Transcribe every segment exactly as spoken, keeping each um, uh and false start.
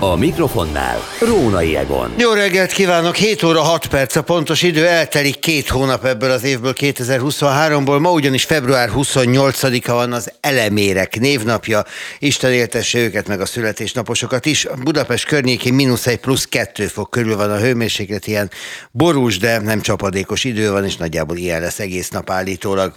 A mikrofonnál Rónai Egon. Jó reggelt kívánok! hét óra hat perc a pontos idő, eltelik két hónap ebből az évből, kétezer-huszonháromból. Ma ugyanis február huszonnyolcadika van, az elemérek névnapja. Isten éltesse őket meg a születésnaposokat is. Budapest környékén mínusz egy plusz kettő fok körül van a hőmérséklet, ilyen borús, de nem csapadékos idő van, és nagyjából ilyen lesz egész nap állítólag.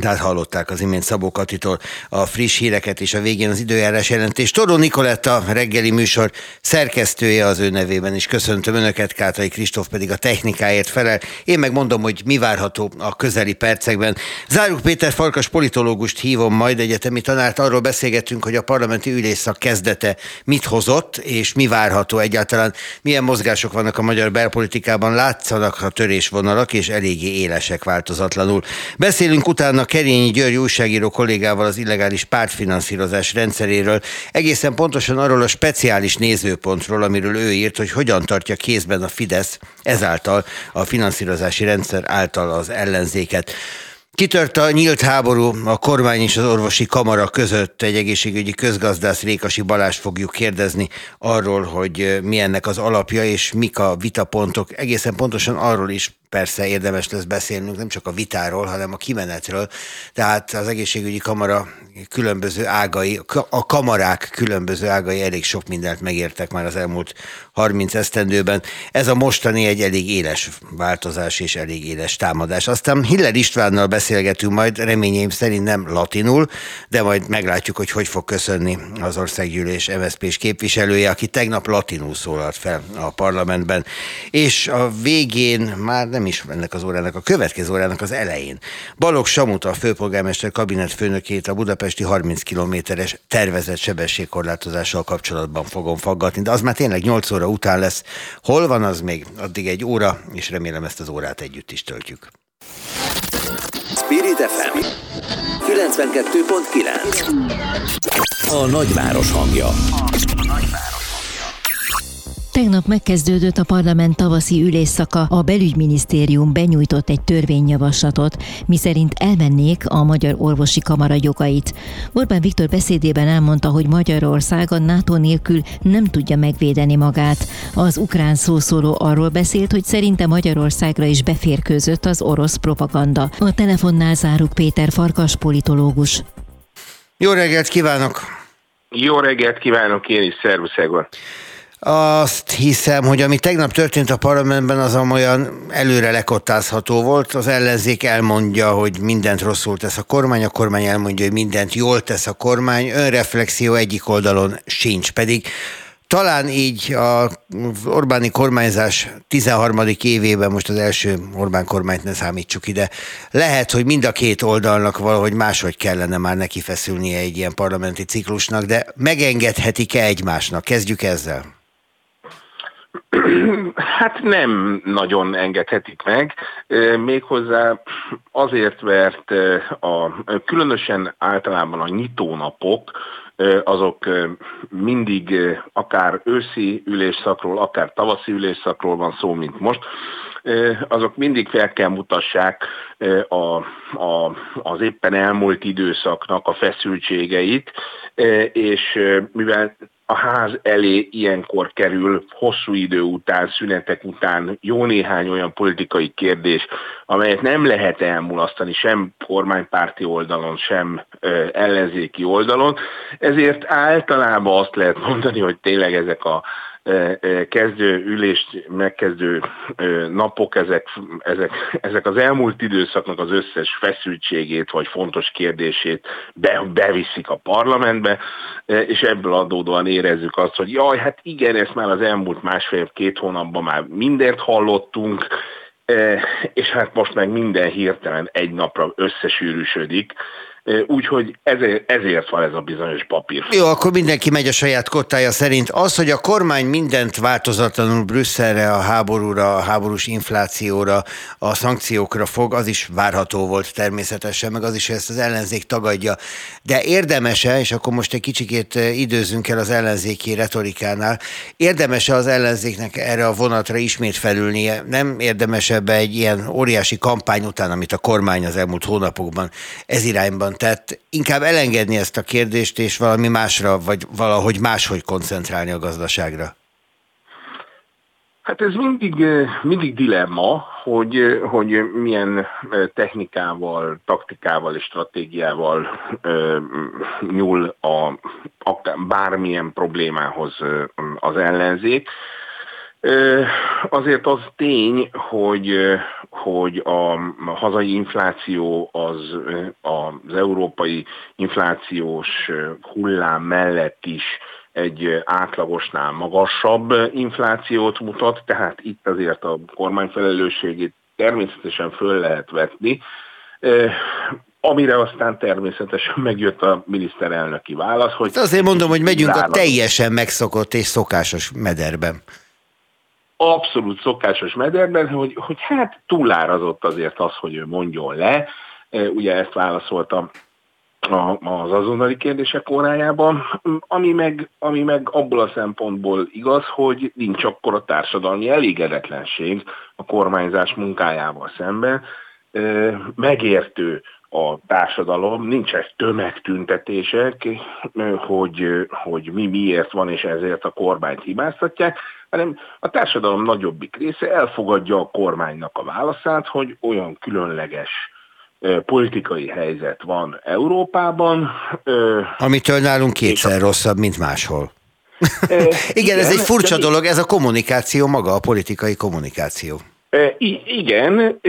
Tehát hallották az imént Szabó Katitól a friss híreket, és a végén az időjárás jelentés. Toró Nikoletta reggeli műsor szerkesztője, az ő nevében is köszöntöm Önöket, Kátai Kristóf pedig a technikáért felel. Én megmondom, hogy mi várható a közeli percekben. Zárug Péter Farkas politológust hívom majd, egyetemi tanárt, arról beszélgetünk, hogy a parlamenti ülésszak kezdete mit hozott, és mi várható egyáltalán. Milyen mozgások vannak a magyar belpolitikában, látszanak a törésvonalak, és eléggé élesek változatlanul. Beszélünk utána a Kerényi György újságíró kollégával az illegális pártfinanszírozás rendszeréről, egészen pontosan arról a speciális nézőpontról, amiről ő írt, hogy hogyan tartja kézben a Fidesz ezáltal, a finanszírozási rendszer által az ellenzéket. Kitört a nyílt háború a kormány és az orvosi kamara között. Egy egészségügyi közgazdász, Rékassy Balázs fogjuk kérdezni arról, hogy mi ennek az alapja és mik a vitapontok. Egészen pontosan arról is persze érdemes lesz beszélnünk, nem csak a vitáról, hanem a kimenetről. Tehát az egészségügyi kamara különböző ágai, a kamarák különböző ágai elég sok mindent megértek már az elmúlt harminc esztendőben. Ez a mostani egy elég éles változás és elég éles támadás. Aztán Hiller Istvánnal beszélgetünk majd, reményeim szerint nem latinul, de majd meglátjuk, hogy hogy fog köszönni az Országgyűlés em es zé pés képviselője, aki tegnap latinul szólalt fel a parlamentben. És a végén már nem is ennek az órának, a következő órának az elején Balogh Samut, a főpolgármester kabinetfőnökét a budapesti harminc kilométeres tervezett sebességkorlátozással kapcsolatban fogom faggatni, de az már tényleg nyolc óra után lesz. Hol van az még? Addig egy óra, és remélem ezt az órát együtt is töltjük. Spirit ef em kilencvenkettő pont kilenc. A nagyváros hangja. Tegnap megkezdődött a parlament tavaszi ülésszaka. A Belügyminisztérium benyújtott egy törvényjavaslatot, miszerint elvennék a Magyar Orvosi Kamara jogait. Orbán Viktor beszédében elmondta, hogy Magyarország a NATO nélkül nem tudja megvédeni magát. Az ukrán szószóló arról beszélt, hogy szerinte Magyarországra is beférkőzött az orosz propaganda. A telefonnál Zárug Péter Farkas politológus. Jó reggelt kívánok! Jó reggelt kívánok én is, szervusz Egon! Azt hiszem, hogy ami tegnap történt a parlamentben, az amolyan előre lekottázható volt. Az ellenzék elmondja, hogy mindent rosszul tesz a kormány, a kormány elmondja, hogy mindent jól tesz a kormány, önreflexió egyik oldalon sincs, pedig talán így az Orbáni kormányzás tizenharmadik évében, most az első Orbán kormányt ne számítsuk ide, lehet, hogy mind a két oldalnak valahogy máshogy kellene már neki feszülnie egy ilyen parlamenti ciklusnak, de megengedhetik-e egymásnak? Kezdjük ezzel. Hát nem nagyon engedhetik meg, méghozzá azért, mert a, különösen általában a nyitónapok, azok mindig akár őszi ülésszakról, akár tavaszi ülésszakról van szó, mint most, azok mindig fel kell mutassák a, a, az éppen elmúlt időszaknak a feszültségeit, és mivel a ház elé ilyenkor kerül hosszú idő után, szünetek után jó néhány olyan politikai kérdés, amelyet nem lehet elmulasztani sem kormánypárti oldalon, sem ö, ellenzéki oldalon. Ezért általában azt lehet mondani, hogy tényleg ezek a kezdő ülést megkezdő napok, ezek, ezek, ezek az elmúlt időszaknak az összes feszültségét vagy fontos kérdését be, beviszik a parlamentbe, és ebből adódóan érezzük azt, hogy jaj, hát igen, ezt már az elmúlt másfél-két hónapban már mindent hallottunk, és hát most meg minden hirtelen egy napra összesűrűsödik, Úgyhogy ezért, ezért van ez a bizonyos papír. Jó, akkor mindenki megy a saját kottája szerint. Az, hogy a kormány mindent változatlanul Brüsszelre, a háborúra, a háborús inflációra, a szankciókra fog, az is várható volt természetesen, meg az is, hogy ezt az ellenzék tagadja. De érdemes-e, és akkor most egy kicsikét időzünk el az ellenzéki retorikánál, érdemes-e az ellenzéknek erre a vonatra ismét felülnie? Nem érdemesebb egy ilyen óriási kampány után, amit a kormány az elmúlt hónapokban ez irányban tehát inkább elengedni ezt a kérdést, és valami másra, vagy valahogy máshogy koncentrálni a gazdaságra? Hát ez mindig, mindig dilemma, hogy, hogy milyen technikával, taktikával és stratégiával nyúl a, akár bármilyen problémához az ellenzék. Azért az tény, hogy, hogy a hazai infláció az, az európai inflációs hullám mellett is egy átlagosnál magasabb inflációt mutat, tehát itt azért a kormány felelősségét természetesen föl lehet vetni, amire aztán természetesen megjött a miniszterelnöki válasz. Hogy azért mondom, hogy megyünk a teljesen megszokott és szokásos mederben. Abszolút szokásos mederben, hogy, hogy hát túlárazott azért az, hogy ő mondjon le. Ugye ezt válaszoltam az azonnali kérdések órájában, ami meg, ami meg abból a szempontból igaz, hogy nincs akkora társadalmi elégedetlenség a kormányzás munkájával szemben. Megértő a társadalom, nincsenek tömegtüntetések, hogy, hogy mi miért van és ezért a kormányt hibáztatják, hanem a társadalom nagyobbik része elfogadja a kormánynak a válaszát, hogy olyan különleges politikai helyzet van Európában. Amitől nálunk kétszer a... rosszabb, mint máshol. E, igen, igen, ez egy furcsa dolog, ez a kommunikáció maga, a politikai kommunikáció. I- igen,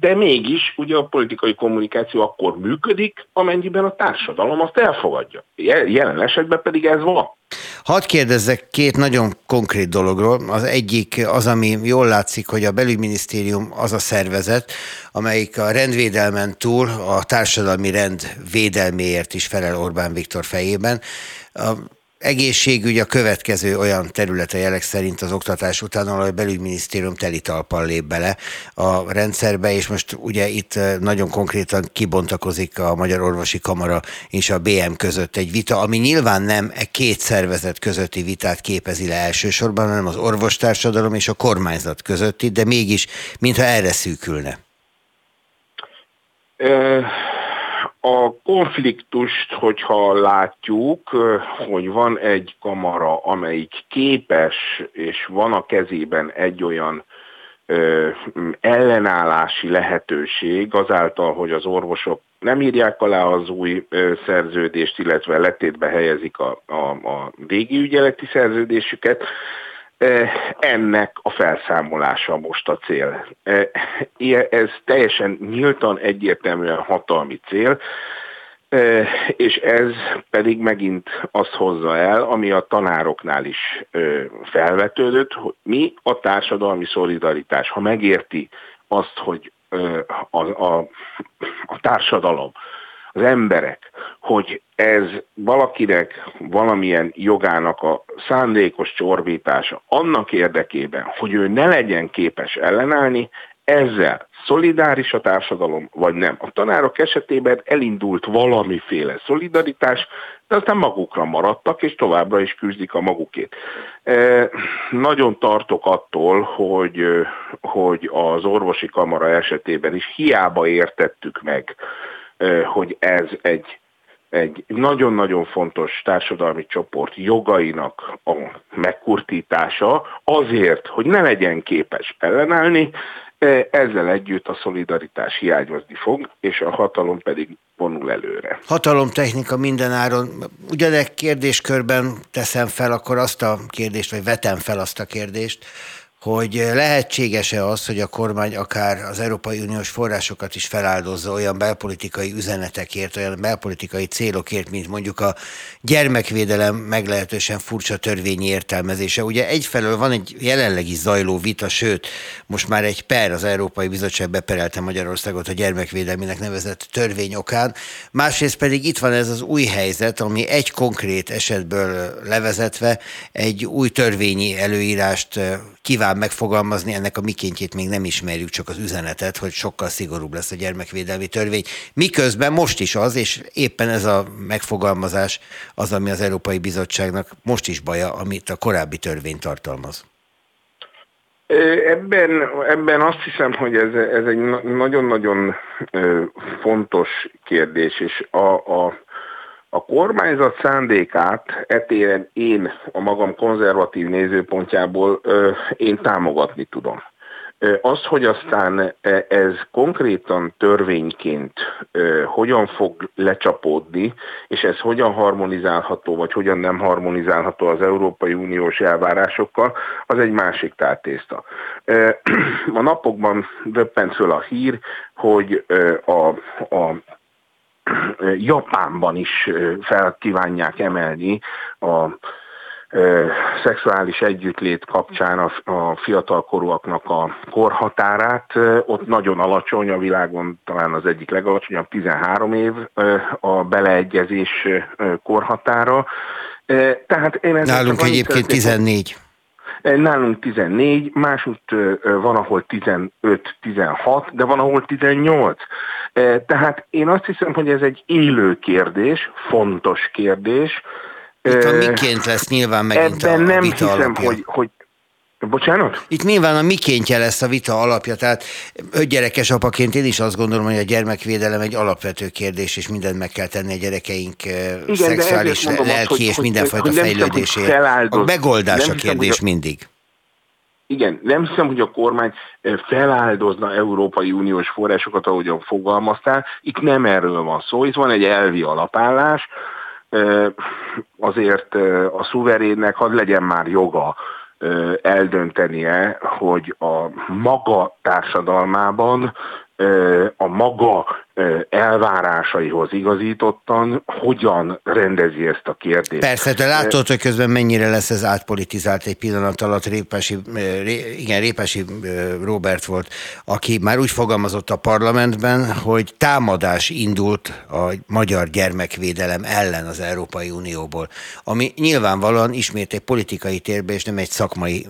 de mégis ugye a politikai kommunikáció akkor működik, amennyiben a társadalom azt elfogadja. Jelen esetben pedig ez van. Hadd kérdezzek két nagyon konkrét dologról. Az egyik az, ami jól látszik, hogy a Belügyminisztérium az a szervezet, amelyik a rendvédelmen túl a társadalmi rend védelméért is felel Orbán Viktor fejében. A egészségügy a következő olyan területe jelek szerint az oktatás után, ahol a Belügyminisztérium telitalpal lép bele a rendszerbe, és most ugye itt nagyon konkrétan kibontakozik a Magyar Orvosi Kamara és a bé em között egy vita, ami nyilván nem e két szervezet közötti vitát képezi le elsősorban, hanem az orvostársadalom és a kormányzat közötti, de mégis, mintha erre szűkülne. Ö... A konfliktust, hogyha látjuk, hogy van egy kamara, amelyik képes, és van a kezében egy olyan ö, ellenállási lehetőség, azáltal, hogy az orvosok nem írják alá az új ö, szerződést, illetve letétbe helyezik a, a, a régi ügyeleti szerződésüket, ennek a felszámolása most a cél. Ez teljesen nyíltan egyértelműen hatalmi cél, és ez pedig megint azt hozza el, ami a tanároknál is felvetődött, hogy mi a társadalmi szolidaritás. Ha megérti azt, hogy a, a, a társadalom, az emberek, hogy ez valakinek valamilyen jogának a szándékos csorbítása annak érdekében, hogy ő ne legyen képes ellenállni, ezzel szolidáris a társadalom, vagy nem. A tanárok esetében elindult valamiféle szolidaritás, de aztán magukra maradtak, és továbbra is küzdik a magukét. E, nagyon tartok attól, hogy, hogy az orvosi kamara esetében is hiába értettük meg, hogy ez egy, egy nagyon-nagyon fontos társadalmi csoport jogainak a megkurtítása azért, hogy ne legyen képes ellenállni, ezzel együtt a szolidaritás hiányozni fog, és a hatalom pedig vonul előre. Hatalomtechnika mindenáron. Ugyanek kérdéskörben teszem fel akkor azt a kérdést, vagy vetem fel azt a kérdést, hogy lehetséges-e az, hogy a kormány akár az Európai Uniós forrásokat is feláldozza olyan belpolitikai üzenetekért, olyan belpolitikai célokért, mint mondjuk a gyermekvédelem meglehetősen furcsa törvényi értelmezése. Ugye egyfelől van egy jelenleg is zajló vita, sőt, most már egy per, az Európai Bizottság beperelte Magyarországot a gyermekvédelminek nevezett törvény okán, másrészt pedig itt van ez az új helyzet, ami egy konkrét esetből levezetve egy új törvényi előírást kíván megfogalmazni, ennek a mikéntjét még nem ismerjük, csak az üzenetet, hogy sokkal szigorúbb lesz a gyermekvédelmi törvény. Miközben most is az, és éppen ez a megfogalmazás az, ami az Európai Bizottságnak most is baja, amit a korábbi törvény tartalmaz. Ebben, ebben azt hiszem, hogy ez, ez egy nagyon-nagyon fontos kérdés, és a, a A kormányzat szándékát etéren én a magam konzervatív nézőpontjából ö, én támogatni tudom. Ö, az, hogy aztán ez konkrétan törvényként ö, hogyan fog lecsapódni, és ez hogyan harmonizálható, vagy hogyan nem harmonizálható az Európai Uniós elvárásokkal, az egy másik táltészta. Ö, a napokban röppent föl a hír, hogy ö, a, a Japánban is fel kívánják emelni a szexuális együttlét kapcsán a fiatalkorúaknak a korhatárát. Ott nagyon alacsony, a világon talán az egyik legalacsonyabb, tizenhárom év a beleegyezés korhatára. Tehát én nálunk egyébként tizennégy. Nálunk tizennégy, másút van, ahol tizenöt tizenhat, de van, ahol tizennyolc. Tehát én azt hiszem, hogy ez egy élő kérdés, fontos kérdés. Itt a miként lesz nyilván megint ebben a nem vita hiszem, alapja. Hogy, hogy Bocsánat? Itt nyilván a mikéntje lesz a vita alapja, tehát ötgyerekes apaként én is azt gondolom, hogy a gyermekvédelem egy alapvető kérdés, és mindent meg kell tenni a gyerekeink igen, szexuális, mondom, lelki hogy, és hogy, mindenfajta fejlődésére. Feláldoz... A megoldás nem a kérdés hiszem, a... mindig. Igen, nem hiszem, hogy a kormány feláldozna Európai Uniós forrásokat, ahogyan fogalmaztál. Itt nem erről van szó, itt van egy elvi alapállás, azért a szuverénnek hadd legyen már joga eldöntenie, hogy a maga társadalmában a maga elvárásaihoz igazítottan hogyan rendezi ezt a kérdést. Persze, de látod, hogy közben mennyire lesz ez átpolitizált egy pillanat alatt. Répassy, igen, Répassy Róbert volt, aki már úgy fogalmazott a parlamentben, hogy támadás indult a magyar gyermekvédelem ellen az Európai Unióból, ami nyilvánvalóan ismét egy politikai térbe és nem egy szakmai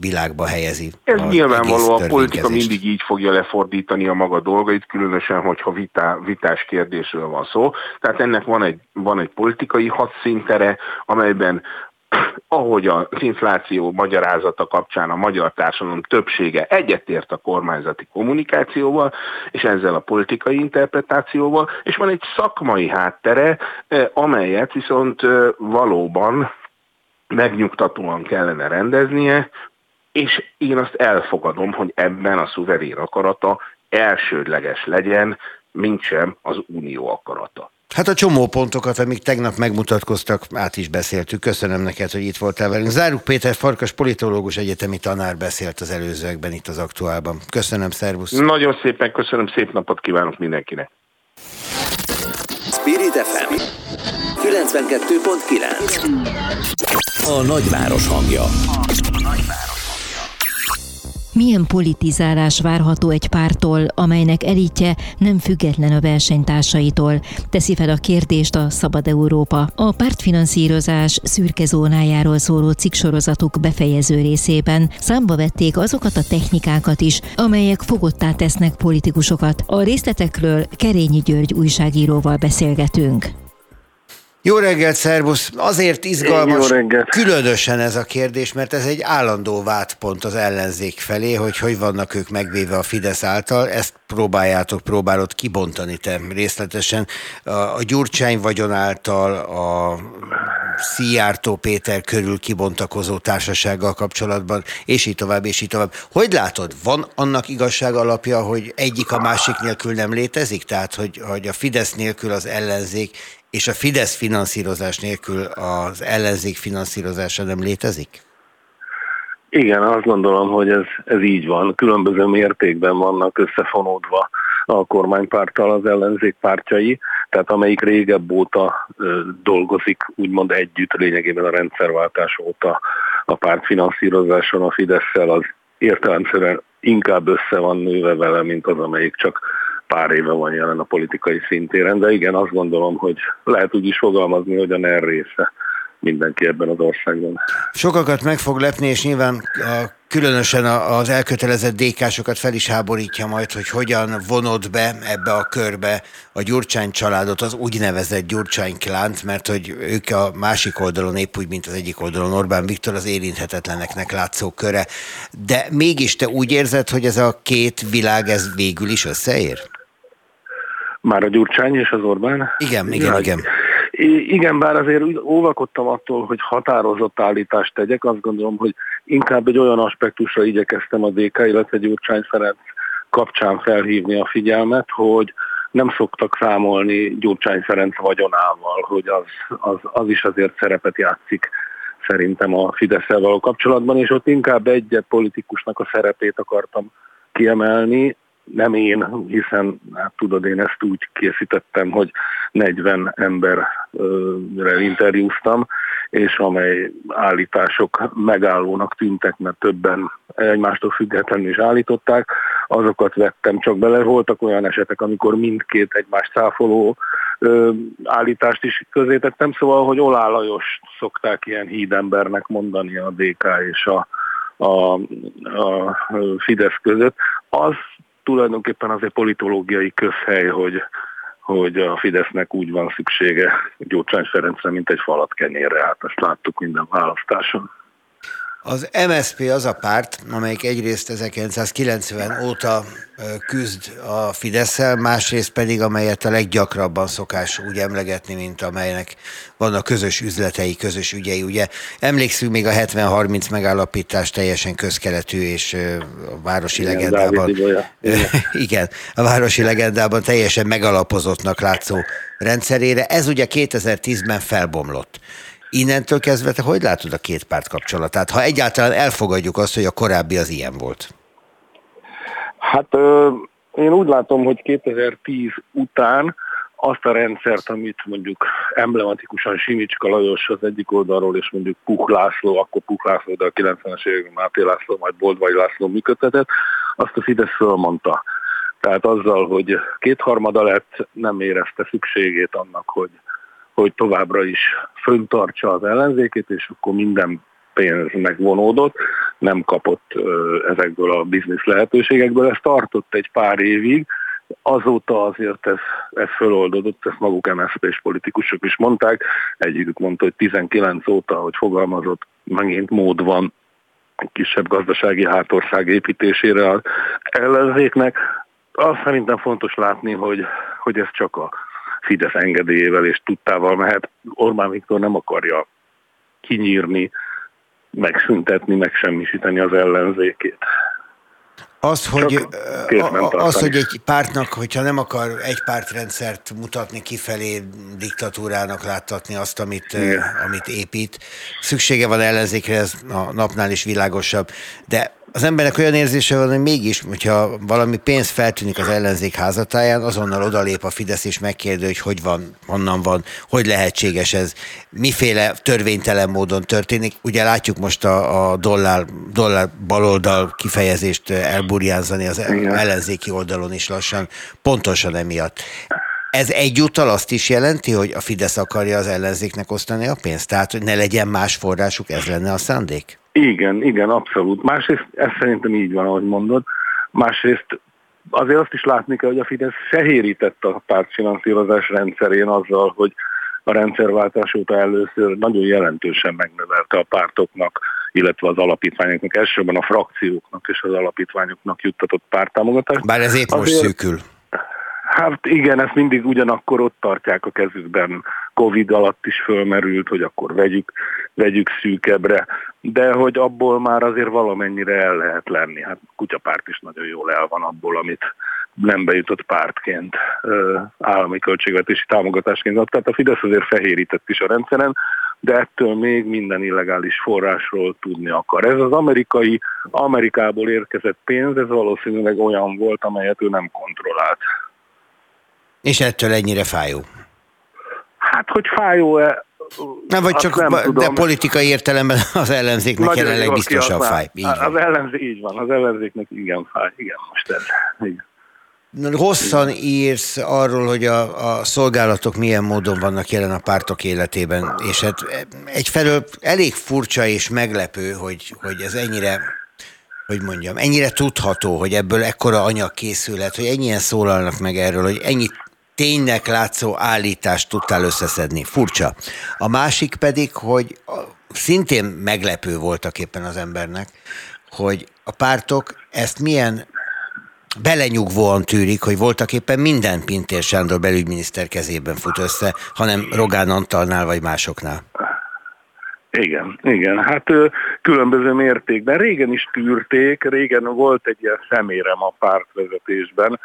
világba helyezi. Ez nyilvánvaló, a politika mindig így fogja lefordítani a maga dolgait, különösen, hogyha vit vitás kérdésről van szó. Tehát ennek van egy, van egy politikai hadszíntere, amelyben ahogy az infláció magyarázata kapcsán a magyar társadalom többsége egyetért a kormányzati kommunikációval, és ezzel a politikai interpretációval, és van egy szakmai háttere, amelyet viszont valóban megnyugtatóan kellene rendeznie, és én azt elfogadom, hogy ebben a szuverén akarata elsődleges legyen, mintsem az unió akarata. Hát a csomópontokat, amik tegnap megmutatkoztak, át is beszéltük. Köszönöm neked, hogy itt voltál velünk. Zárug Péter Farkas politológus, egyetemi tanár beszélt az előzőekben itt az Aktuálban. Köszönöm, szervusz! Nagyon szépen köszönöm, szép napot kívánok mindenkinek! Spirit ef em kilencvenkettő pont kilenc A nagyváros hangja. Milyen politizálás várható egy párttól, amelynek elitje nem független a versenytársaitól? Teszi fel a kérdést a Szabad Európa. A pártfinanszírozás szürke zónájáról szóló cikksorozatuk befejező részében számba vették azokat a technikákat is, amelyek fogottá tesznek politikusokat. A részletekről Kerényi György újságíróval beszélgetünk. Jó reggelt, szervusz! Azért izgalmas különösen ez a kérdés, mert ez egy állandó vádpont az ellenzék felé, hogy hogy vannak ők megvéve a Fidesz által. Ezt próbáljátok, próbálod kibontani te részletesen. A Gyurcsány vagyon által, a Szijjártó Péter körül kibontakozó társasággal kapcsolatban, és így tovább, és így tovább. Hogy látod, van annak igazság alapja, hogy egyik a másik nélkül nem létezik? Tehát, hogy, hogy a Fidesz nélkül az ellenzék és a Fidesz finanszírozás nélkül az ellenzék finanszírozása nem létezik? Igen, azt gondolom, hogy ez, ez így van. Különböző mértékben vannak összefonódva a kormánypárttal az ellenzék pártjai, tehát amelyik régebb óta dolgozik, úgymond együtt lényegében a rendszerváltás óta a pártfinanszírozáson a Fidesszel, az értelemszerűen inkább össze van nőve vele, mint az, amelyik csak pár éve van jelen a politikai szintéren. De igen, azt gondolom, hogy lehet úgy is fogalmazni, hogy a NER része mindenki ebben az országban. Sokakat meg fog lepni, és nyilván a, különösen az elkötelezett dé ká-sokat fel is háborítja majd, hogy hogyan vonod be ebbe a körbe a Gyurcsány családot, az úgynevezett Gyurcsány klánt, mert hogy ők a másik oldalon, épp úgy, mint az egyik oldalon Orbán Viktor, az érinthetetleneknek látszó köre. De mégis te úgy érzed, hogy ez a két világ, ez végül is összeér? Már a Gyurcsány és az Orbán? Igen, igen, igen. Igen, bár azért óvakodtam attól, hogy határozott állítást tegyek, azt gondolom, hogy inkább egy olyan aspektusra igyekeztem a dé ká, illetve Gyurcsány Ferenc kapcsán felhívni a figyelmet, hogy nem szoktak számolni Gyurcsány Ferenc vagyonával, hogy az, az, az is azért szerepet játszik szerintem a Fidesszel való kapcsolatban, és ott inkább egy politikusnak a szerepét akartam kiemelni, nem én, hiszen hát tudod, én ezt úgy készítettem, hogy negyven emberrel interjúztam, és amely állítások megállónak tűntek, mert többen egymástól függetlenül is állították, azokat vettem csak bele. Voltak olyan esetek, amikor mindkét egymást cáfoló állítást is közé tettem, szóval, hogy Oláh Lajost szokták ilyen hídembernek mondani a dé ká és a, a, a Fidesz között. Az tulajdonképpen az egy politológiai közhely, hogy, hogy a Fidesznek úgy van szüksége Gyurcsány Ferencre, mint egy falat kenyérre. Hát ezt láttuk minden választáson. Az em es zé pé az a párt, amelyik egyrészt ezerkilencszázkilencven óta küzd a Fidesszel, másrészt pedig amelyet a leggyakrabban szokás úgy emlegetni, mint amelynek vannak közös üzletei, közös ügyei. Ugye emlékszünk még a hetven harminc megállapítás teljesen közkeletű, és a városi igen, legendában igen. igen, a városi legendában teljesen megalapozottnak látszó rendszerére. Ez ugye kétezer-tízben felbomlott. Innentől kezdve te hogy látod a két párt kapcsolatát? Ha egyáltalán elfogadjuk azt, hogy a korábbi az ilyen volt. Hát én úgy látom, hogy kétezer-tíz után azt a rendszert, amit mondjuk emblematikusan Simicska Lajos az egyik oldalról, és mondjuk Pukh László, akkor Pukh László, de a kilencvenes években Máté László, majd Boldvai László működtetett, azt a Fidesz fölmondta. Tehát azzal, hogy kétharmada lett, nem érezte szükségét annak, hogy hogy továbbra is fönntartsa az ellenzékét, és akkor minden pénz megvonódott, nem kapott ezekből a biznisz lehetőségekből. Ez tartott egy pár évig, azóta azért ez, ez föloldódott, ezt maguk em es zé pés politikusok is mondták, egyikük mondta, hogy tizenkilenc óta, hogy fogalmazott, megint mód van kisebb gazdasági hátország építésére az ellenzéknek. Azt szerintem fontos látni, hogy, hogy ez csak a Fidesz engedélyével és tudtával mehet. Orbán Viktor nem akarja kinyírni, megszüntetni, megsemmisíteni az ellenzékét. Az, hogy, az, hogy egy pártnak, hogyha nem akar egy pártrendszert mutatni kifelé, diktatúrának láttatni azt, amit, amit épít, szüksége van ellenzékre, ez a napnál is világosabb, de az embernek olyan érzése van, hogy mégis, hogyha valami pénz feltűnik az ellenzék házatáján, azonnal odalép a Fidesz és megkérdő, hogy hogy van, honnan van, hogy lehetséges ez, miféle törvénytelen módon történik. Ugye látjuk most a, a dollár, dollár baloldal kifejezést elburjánzani az ellenzéki oldalon is lassan, pontosan emiatt. Ez egyúttal azt is jelenti, hogy a Fidesz akarja az ellenzéknek osztani a pénzt? Tehát, hogy ne legyen más forrásuk, ez lenne a szándék? Igen, igen, abszolút. Másrészt, ez szerintem így van, ahogy mondod. Másrészt azért azt is látni kell, hogy a Fidesz fehérített a pártfinanszírozás rendszerén azzal, hogy a rendszerváltás óta először nagyon jelentősen megnövelte a pártoknak, illetve az alapítványoknak, elsősorban a frakcióknak és az alapítványoknak juttatott párttámogatást. Bár ez épp most azért szűkül. Hát igen, ezt mindig ugyanakkor ott tartják a kezükben. Covid alatt is fölmerült, hogy akkor vegyük, vegyük szűkebbre. De hogy abból már azért valamennyire el lehet lenni. Hát a kutyapárt is nagyon jól el van abból, amit nem bejutott pártként, állami költségvetési támogatásként. Tehát a Fidesz azért fehérített is a rendszeren. de ettől még minden illegális forrásról tudni akar. Ez az amerikai, Amerikából érkezett pénz, ez valószínűleg olyan volt, amelyet ő nem kontrollált. És ettől ennyire fájó? Hát, hogy fájó-e? Na, vagy csak, nem tudom. De politikai értelemben az ellenzéknek nagyon jelenleg jó, biztosan az fáj. Így az ellenzék, így van, az ellenzéknek igen fáj, igen, most ez, igen. Hosszan írsz arról, hogy a, a szolgálatok milyen módon vannak jelen a pártok életében, és hát egyfelől elég furcsa és meglepő, hogy, hogy ez ennyire, hogy mondjam, ennyire tudható, hogy ebből ekkora anyag készülhet, hogy ennyien szólalnak meg erről, hogy ennyi ténynek látszó állítást tudtál összeszedni. Furcsa. A másik pedig, hogy szintén meglepő voltak éppen az embernek, hogy a pártok ezt milyen belenyugvóan tűrik, hogy voltak éppen minden Pintér Sándor belügyminiszter kezében fut össze, hanem Rogán Antalnál vagy másoknál. Igen, igen. Hát különböző mértékben. Régen is tűrték, régen volt egy ilyen szemérem a pártvezetésben,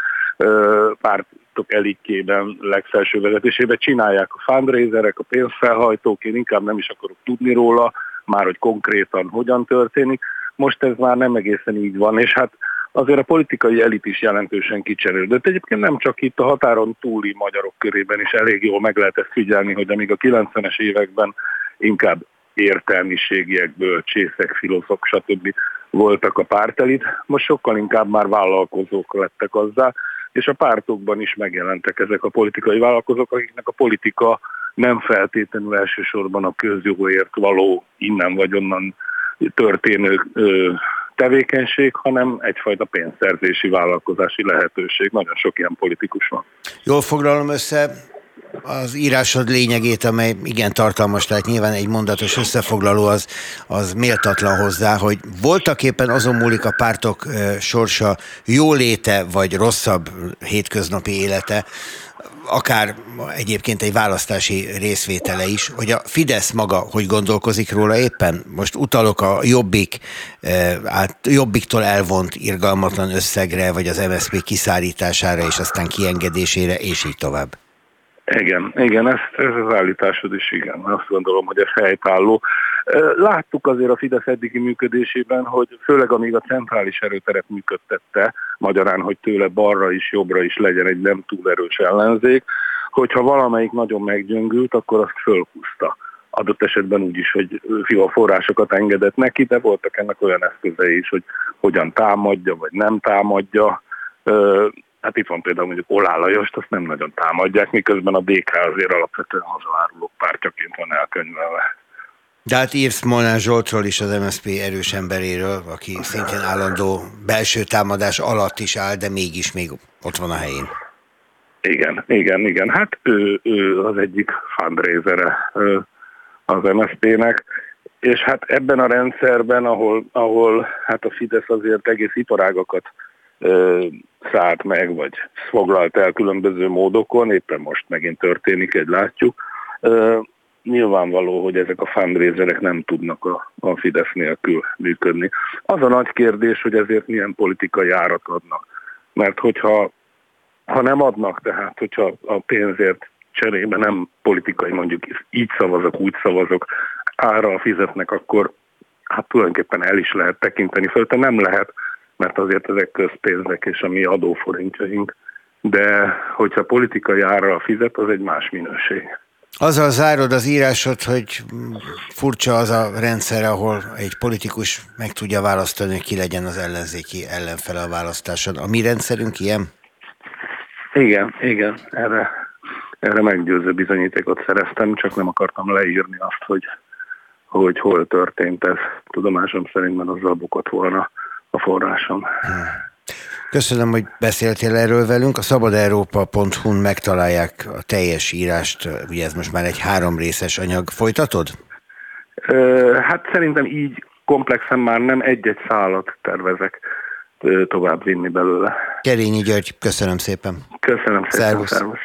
pártok elitjében, legfelső vezetésében csinálják a fundraiserek, a pénzfelhajtók, én inkább nem is akarok tudni róla, már hogy konkrétan hogyan történik. Most ez már nem egészen így van, és hát azért a politikai elit is jelentősen kicserődött. Egyébként nem csak itt, a határon túli magyarok körében is elég jól meg lehetett figyelni, hogy amíg a kilencvenes években inkább értelmiségiekből, csészek, filozófok, stb. Voltak a pártelit, most sokkal inkább már vállalkozók lettek azzá, és a pártokban is megjelentek ezek a politikai vállalkozók, akiknek a politika nem feltétlenül elsősorban a közjogóért való innen vagy onnan történő ö, tevékenység, hanem egyfajta pénzszerzési vállalkozási lehetőség. Nagyon sok ilyen politikus van. Jól foglalom össze az írásod lényegét, amely igen tartalmas, tehát nyilván egy mondatos összefoglaló az, az méltatlan hozzá, hogy voltak éppen azon múlik a pártok e, sorsa, jó léte vagy rosszabb hétköznapi élete, akár egyébként egy választási részvétele is, hogy a Fidesz maga hogy gondolkozik róla éppen? Most utalok a Jobbik, hát Jobbiktól elvont irgalmatlan összegre, vagy az em es zé pé kiszállítására, és aztán kiengedésére, és így tovább. Igen, igen, ez, ez az állításod is, igen. Azt gondolom, hogy ez helytálló. Láttuk azért a Fidesz eddigi működésében, hogy főleg amíg a centrális erőteret működtette, magyarán, hogy tőle balra is, jobbra is legyen egy nem túl erős ellenzék, hogyha valamelyik nagyon meggyöngült, akkor azt fölhúzta. Adott esetben úgy is, hogy fiha forrásokat engedett neki, de voltak ennek olyan eszközei is, hogy hogyan támadja, vagy nem támadja. Hát itt van például mondjuk Oláh Lajost, azt nem nagyon támadják, miközben a dé ká azért alapvetően hazavárulók pártjaként van elkönyvelve. De hát írsz Molnár Zsoltról is, az em es zé pé erős emberéről, aki szintén állandó belső támadás alatt is áll, de mégis még ott van a helyén. Igen, igen, igen. Hát ő, ő az egyik fundraisere az em es zé pének, és hát ebben a rendszerben, ahol, ahol hát a Fidesz azért egész iparágakat szállt meg, vagy foglalt el különböző módokon, éppen most megint történik, egy látjuk. Nyilvánvaló, hogy ezek a fundraiserek nem tudnak a, a Fidesz nélkül működni. Az a nagy kérdés, hogy ezért milyen politikai árat adnak. Mert hogyha ha nem adnak, tehát hogyha a pénzért cserébe nem politikai, mondjuk így szavazok, úgy szavazok, árral fizetnek, akkor hát tulajdonképpen el is lehet tekinteni. Szóval nem lehet, mert azért ezek közpénzek és a mi adóforintjaink, de hogyha politikai árral fizet, az egy más minőség. Azzal zárod az írásod, hogy furcsa az a rendszer, ahol egy politikus meg tudja választani, hogy ki legyen az ellenzéki ellenfele a választáson. A mi rendszerünk ilyen? Igen, igen, erre, erre meggyőző bizonyítékot szereztem, csak nem akartam leírni azt, hogy, hogy hol történt ez. Tudomásom szerint, mert azzal bukott volna a forrásom. Köszönöm, hogy beszéltél erről velünk. A szabad európa pont hu-n megtalálják a teljes írást, ugye ez most már egy három részes anyag. Folytatod? Hát szerintem így komplexen már nem, egy-egy szálat tervezek tovább vinni belőle. Kerényi György, köszönöm szépen. Köszönöm szépen. Szervusz. Szervusz.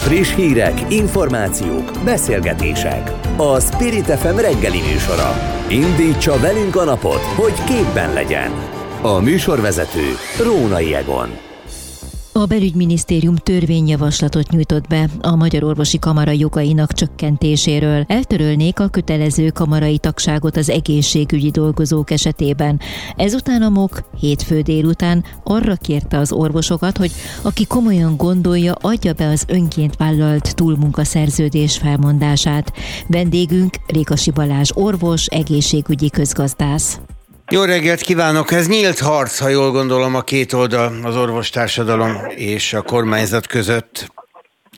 Friss hírek, információk, beszélgetések. A Spirit ef em reggeli műsora. Indítsa velünk a napot, hogy képben legyen. A műsorvezető Rónai Egon. A Belügyminisztérium törvényjavaslatot nyújtott be a Magyar Orvosi Kamara jogainak csökkentéséről. Eltörölnék a kötelező kamarai tagságot az egészségügyi dolgozók esetében. Ezután a MOK hétfő délután arra kérte az orvosokat, hogy aki komolyan gondolja, adja be az önként vállalt túlmunkaszerződés felmondását. Vendégünk Rékassy Balázs orvos, egészségügyi közgazdász. Jó reggelt kívánok! Ez nyílt harc, ha jól gondolom, a két oldal, az orvostársadalom és a kormányzat között.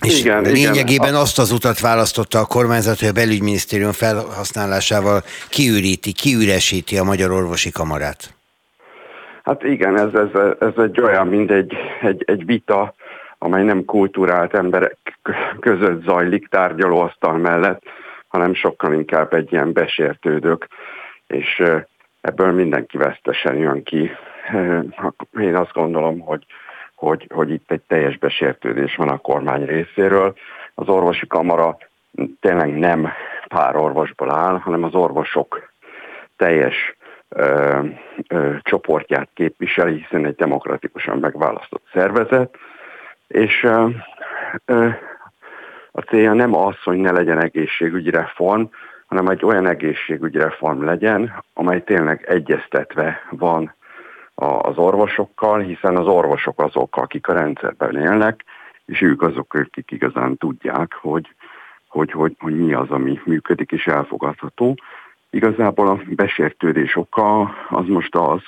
És igen, lényegében igen. Azt az utat választotta a kormányzat, hogy a Belügyminisztérium felhasználásával kiüríti, kiüresíti a Magyar Orvosi Kamarát. Hát igen, ez, ez, ez egy olyan, mint egy, egy, egy vita, amely nem kulturált emberek között zajlik tárgyalóasztal mellett, hanem sokkal inkább egy ilyen besértődök, és ebből mindenki vesztesen jön ki. Én azt gondolom, hogy, hogy, hogy itt egy teljes besértődés van a kormány részéről. Az orvosi kamara tényleg nem pár orvosból áll, hanem az orvosok teljes ö, ö, csoportját képviseli, hiszen egy demokratikusan megválasztott szervezet, és ö, ö, a célja nem az, hogy ne legyen egészségügyi reform, hanem egy olyan egészségügyi reform legyen, amely tényleg egyeztetve van az orvosokkal, hiszen az orvosok azok, akik a rendszerben élnek, és ők azok, akik igazán tudják, hogy, hogy, hogy, hogy mi az, ami működik és elfogadható. Igazából a besértődés oka az most az,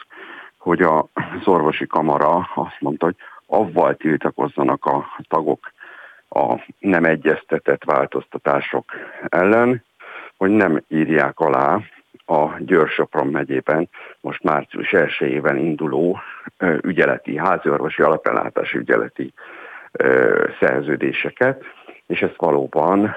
hogy az orvosi kamara azt mondta, hogy avval tiltakozzanak a tagok a nem egyeztetett változtatások ellen, hogy nem írják alá a Győr-Sopron megyében most március elsejében induló ügyeleti, háziorvosi alapellátási ügyeleti ö, szerződéseket, és ezt valóban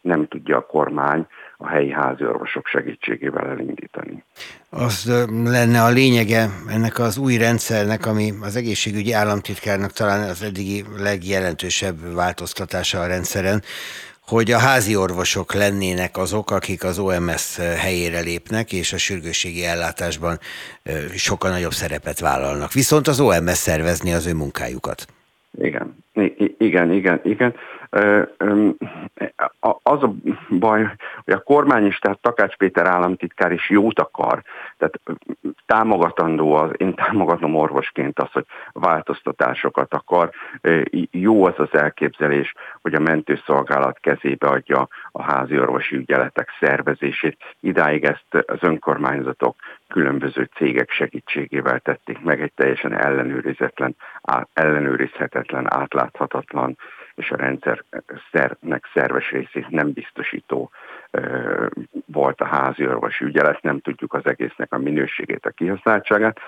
nem tudja a kormány a helyi háziorvosok segítségével elindítani. Az lenne a lényege ennek az új rendszernek, ami az egészségügyi államtitkárnak talán az eddigi legjelentősebb változtatása a rendszeren, hogy a házi orvosok lennének azok, akik az o em es helyére lépnek, és a sürgősségi ellátásban sokkal nagyobb szerepet vállalnak. Viszont az o em es szervezni az ő munkájukat. Igen, igen, igen, igen. Az a baj, hogy a kormány is, tehát Takács Péter államtitkár is jót akar, tehát támogatandó, az, én támogatom orvosként azt, hogy változtatásokat akar. Jó az az elképzelés, hogy a mentőszolgálat kezébe adja a házi orvosi ügyeletek szervezését. Idáig ezt az önkormányzatok különböző cégek segítségével tették meg, egy teljesen ellenőrizetlen, ellenőrizhetetlen, átláthatatlan és a rendszernek szerves részét nem biztosító ö, volt a háziorvosi ügyelet, nem tudjuk az egésznek a minőségét, a kihasználtságát.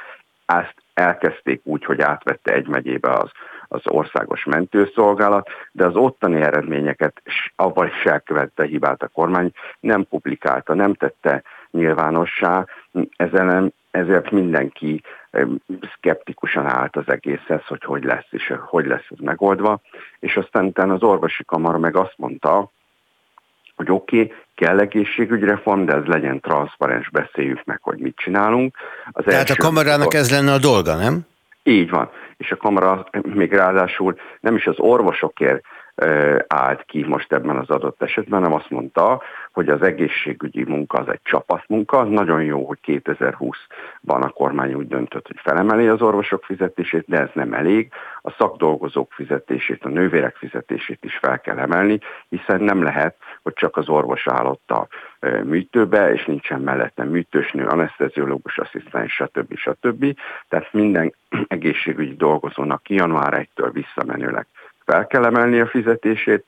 Ezt elkezdték úgy, hogy átvette egy megyébe az, az országos mentőszolgálat, de az ottani eredményeket avval is elkövette hibát a kormány, nem publikálta, nem tette nyilvánossá, ezen, ezért mindenki szkeptikusan állt az egészhez, hogy hogy lesz, és hogy lesz ez megoldva, és aztán utána az orvosi kamara meg azt mondta, hogy oké, okay, kell egészségügyreform, de ez legyen transzparens, beszéljük meg, hogy mit csinálunk. Az Tehát a kamarának ez lenne a dolga, nem? Így van, és a kamara még ráadásul nem is az orvosokért állt ki most ebben az adott esetben, hanem azt mondta, hogy az egészségügyi munka az egy csapatmunka. Nagyon jó, hogy kétezer-húszban a kormány úgy döntött, hogy felemeli az orvosok fizetését, de ez nem elég. A szakdolgozók fizetését, a nővérek fizetését is fel kell emelni, hiszen nem lehet, hogy csak az orvos állott a műtőbe, és nincsen mellette műtősnő, aneszteziológus asszisztens, stb. stb. Tehát minden egészségügyi dolgozónak január elsejétől visszamenőleg fel kell emelni a fizetését,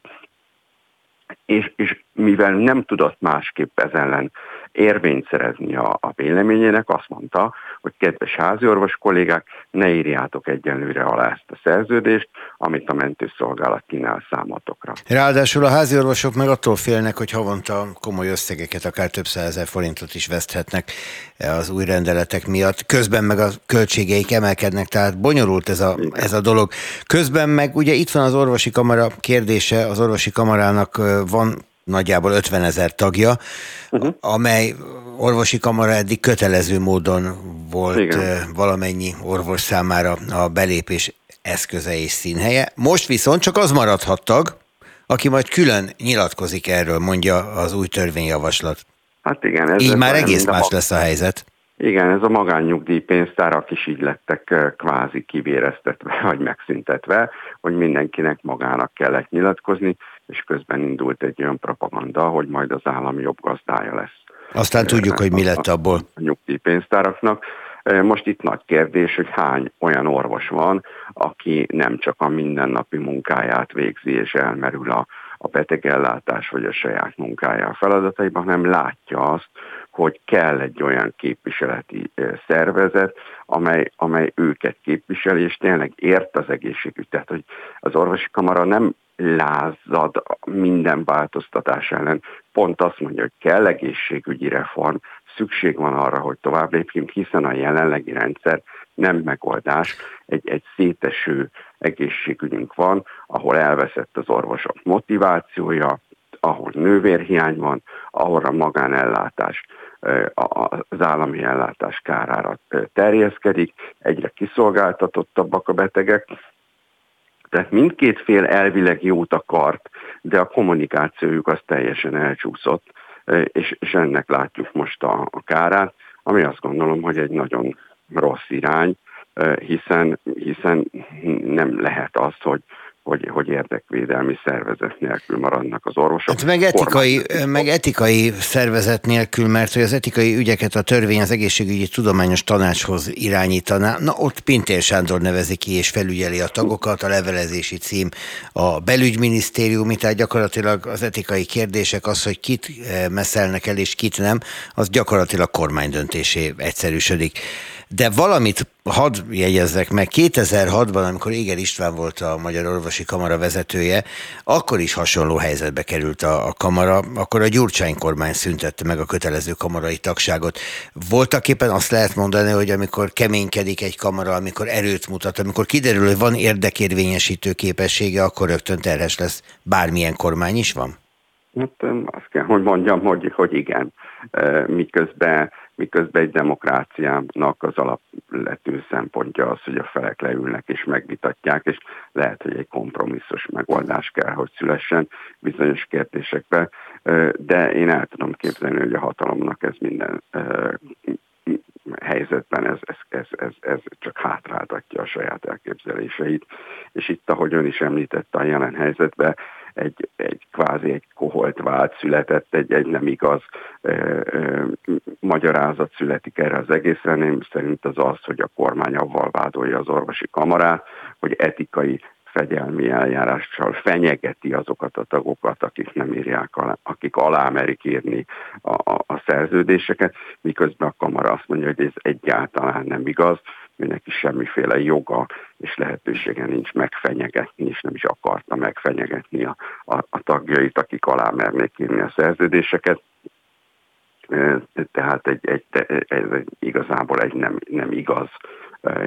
és, és mivel nem tudott másképp ez ellen érvényt szerezni a, a véleményének, azt mondta, hogy kedves háziorvos kollégák, ne írjátok egyenlőre alá ezt a szerződést, amit a mentőszolgálat kínál számotokra. Ráadásul a háziorvosok meg attól félnek, hogy havonta komoly összegeket, akár több százezer forintot is veszthetnek az új rendeletek miatt. Közben meg a költségeik emelkednek, tehát bonyolult ez a, ez a dolog. Közben meg ugye itt van az orvosi kamara kérdése, az orvosi kamarának van nagyjából ötvenezer tagja, uh-huh. amely orvosi kamara eddig kötelező módon volt Igen. valamennyi orvos számára a belépés. eszköze és színhelye. Most viszont csak az maradhat tag, aki majd külön nyilatkozik erről, mondja az új törvényjavaslat. Hát igen. Ez így ez már egész más a... lesz a helyzet. Igen, ez a magánnyugdíjpénztárak is így lettek kvázi kivéreztetve, vagy megszüntetve, hogy mindenkinek magának kellett nyilatkozni, és közben indult egy olyan propaganda, hogy majd az állam jobb gazdája lesz. Aztán tudjuk, hogy mi lett abból. A nyugdíjpénztáraknak. Most itt nagy kérdés, hogy hány olyan orvos van, aki nem csak a mindennapi munkáját végzi, és elmerül a, a betegellátás, vagy a saját munkája a feladataiban, hanem látja azt, hogy kell egy olyan képviseleti szervezet, amely, amely őket képviseli, és tényleg ért az egészségügy. Tehát, hogy az orvosi kamara nem lázad minden változtatás ellen, pont azt mondja, hogy kell egészségügyi reform, szükség van arra, hogy tovább lépjünk, hiszen a jelenlegi rendszer nem megoldás, egy, egy széteső egészségügyünk van, ahol elveszett az orvosok motivációja, ahol nővérhiány van, ahol a magánellátás, az állami ellátás kárára terjeszkedik, egyre kiszolgáltatottabbak a betegek. Tehát mindkét fél elvileg jót akart, de a kommunikációjuk az teljesen elcsúszott, és ennek látjuk most a kárát, ami azt gondolom, hogy egy nagyon rossz irány, hiszen, hiszen nem lehet az, hogy Hogy, hogy érdekvédelmi szervezet nélkül maradnak az orvosok. Hát meg, etikai, meg etikai szervezet nélkül, mert hogy az etikai ügyeket a törvény az egészségügyi tudományos tanácshoz irányítaná. Na ott Pintér Sándor nevezi ki és felügyeli a tagokat, a levelezési cím a belügyminisztérium, tehát gyakorlatilag az etikai kérdések az, hogy kit messzelnek el és kit nem, az gyakorlatilag kormány döntésé egyszerűsödik. De valamit hadd jegyezzek meg, kétezer-hatban, amikor Hiller István volt a Magyar Orvosi Kamara vezetője, akkor is hasonló helyzetbe került a, a kamara, akkor a Gyurcsány kormány szüntette meg a kötelező kamarai tagságot. Voltak éppen azt lehet mondani, hogy amikor keménykedik egy kamara, amikor erőt mutat, amikor kiderül, hogy van érdekérvényesítő képessége, akkor rögtön terhes lesz. Bármilyen kormány is van? Hát azt kell, hogy mondjam, hogy, hogy igen. Miközben miközben egy demokráciának az alapvető szempontja az, hogy a felek leülnek és megvitatják, és lehet, hogy egy kompromisszus megoldás kell, hogy szülessen bizonyos kérdésekben, de én el tudom képzelni, hogy a hatalomnak ez minden helyzetben ez, ez, ez, ez, ez csak hátráltatja a saját elképzeléseit, és itt, ahogy ön is említette a jelen helyzetben, Egy, egy kvázi egy koholt vád született, egy, egy nem igaz ö, ö, magyarázat születik erre az egészre, nem szerint az az, hogy a kormány avval vádolja az orvosi kamarát, hogy etikai fegyelmi eljárással fenyegeti azokat a tagokat, akik nem írják alá, akik alámerik írni a, a, a szerződéseket, miközben a kamara azt mondja, hogy ez egyáltalán nem igaz, neki semmiféle joga és lehetősége nincs megfenyegetni, és nem is akarta megfenyegetni a, a, a tagjait, akik alá mernék írni a szerződéseket. Tehát egy, egy, ez egy, igazából egy nem, nem igaz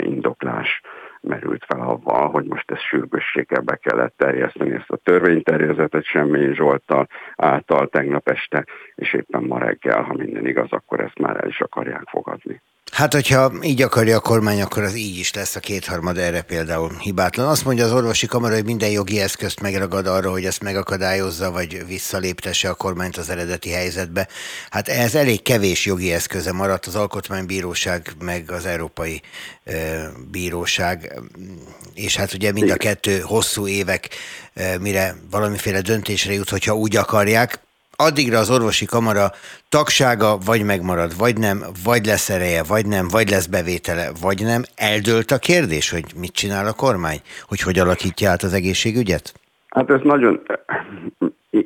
indoklás merült fel avval, hogy most ezt sürgősséggel be kellett terjeszteni, ezt a törvényterjezetet Semmi Zsolttal által tegnap este, és éppen ma reggel, ha minden igaz, akkor ezt már el is akarják fogadni. Hát, hogyha így akarja a kormány, akkor az így is lesz, a kétharmad erre például hibátlan. Azt mondja az orvosi kamara, hogy minden jogi eszközt megragad arra, hogy ezt megakadályozza, vagy visszaléptesse a kormányt az eredeti helyzetbe. Hát ez elég kevés jogi eszköze maradt, az Alkotmánybíróság, meg az Európai e, Bíróság, és hát ugye mind a kettő hosszú évek, e, mire valamiféle döntésre jut, hogyha úgy akarják. Addigra az orvosi kamara tagsága vagy megmarad, vagy nem, vagy lesz ereje, vagy nem, vagy lesz bevétele, vagy nem. Eldőlt a kérdés, hogy mit csinál a kormány? Hogy hogy alakítja át az egészségügyet? Hát ez nagyon...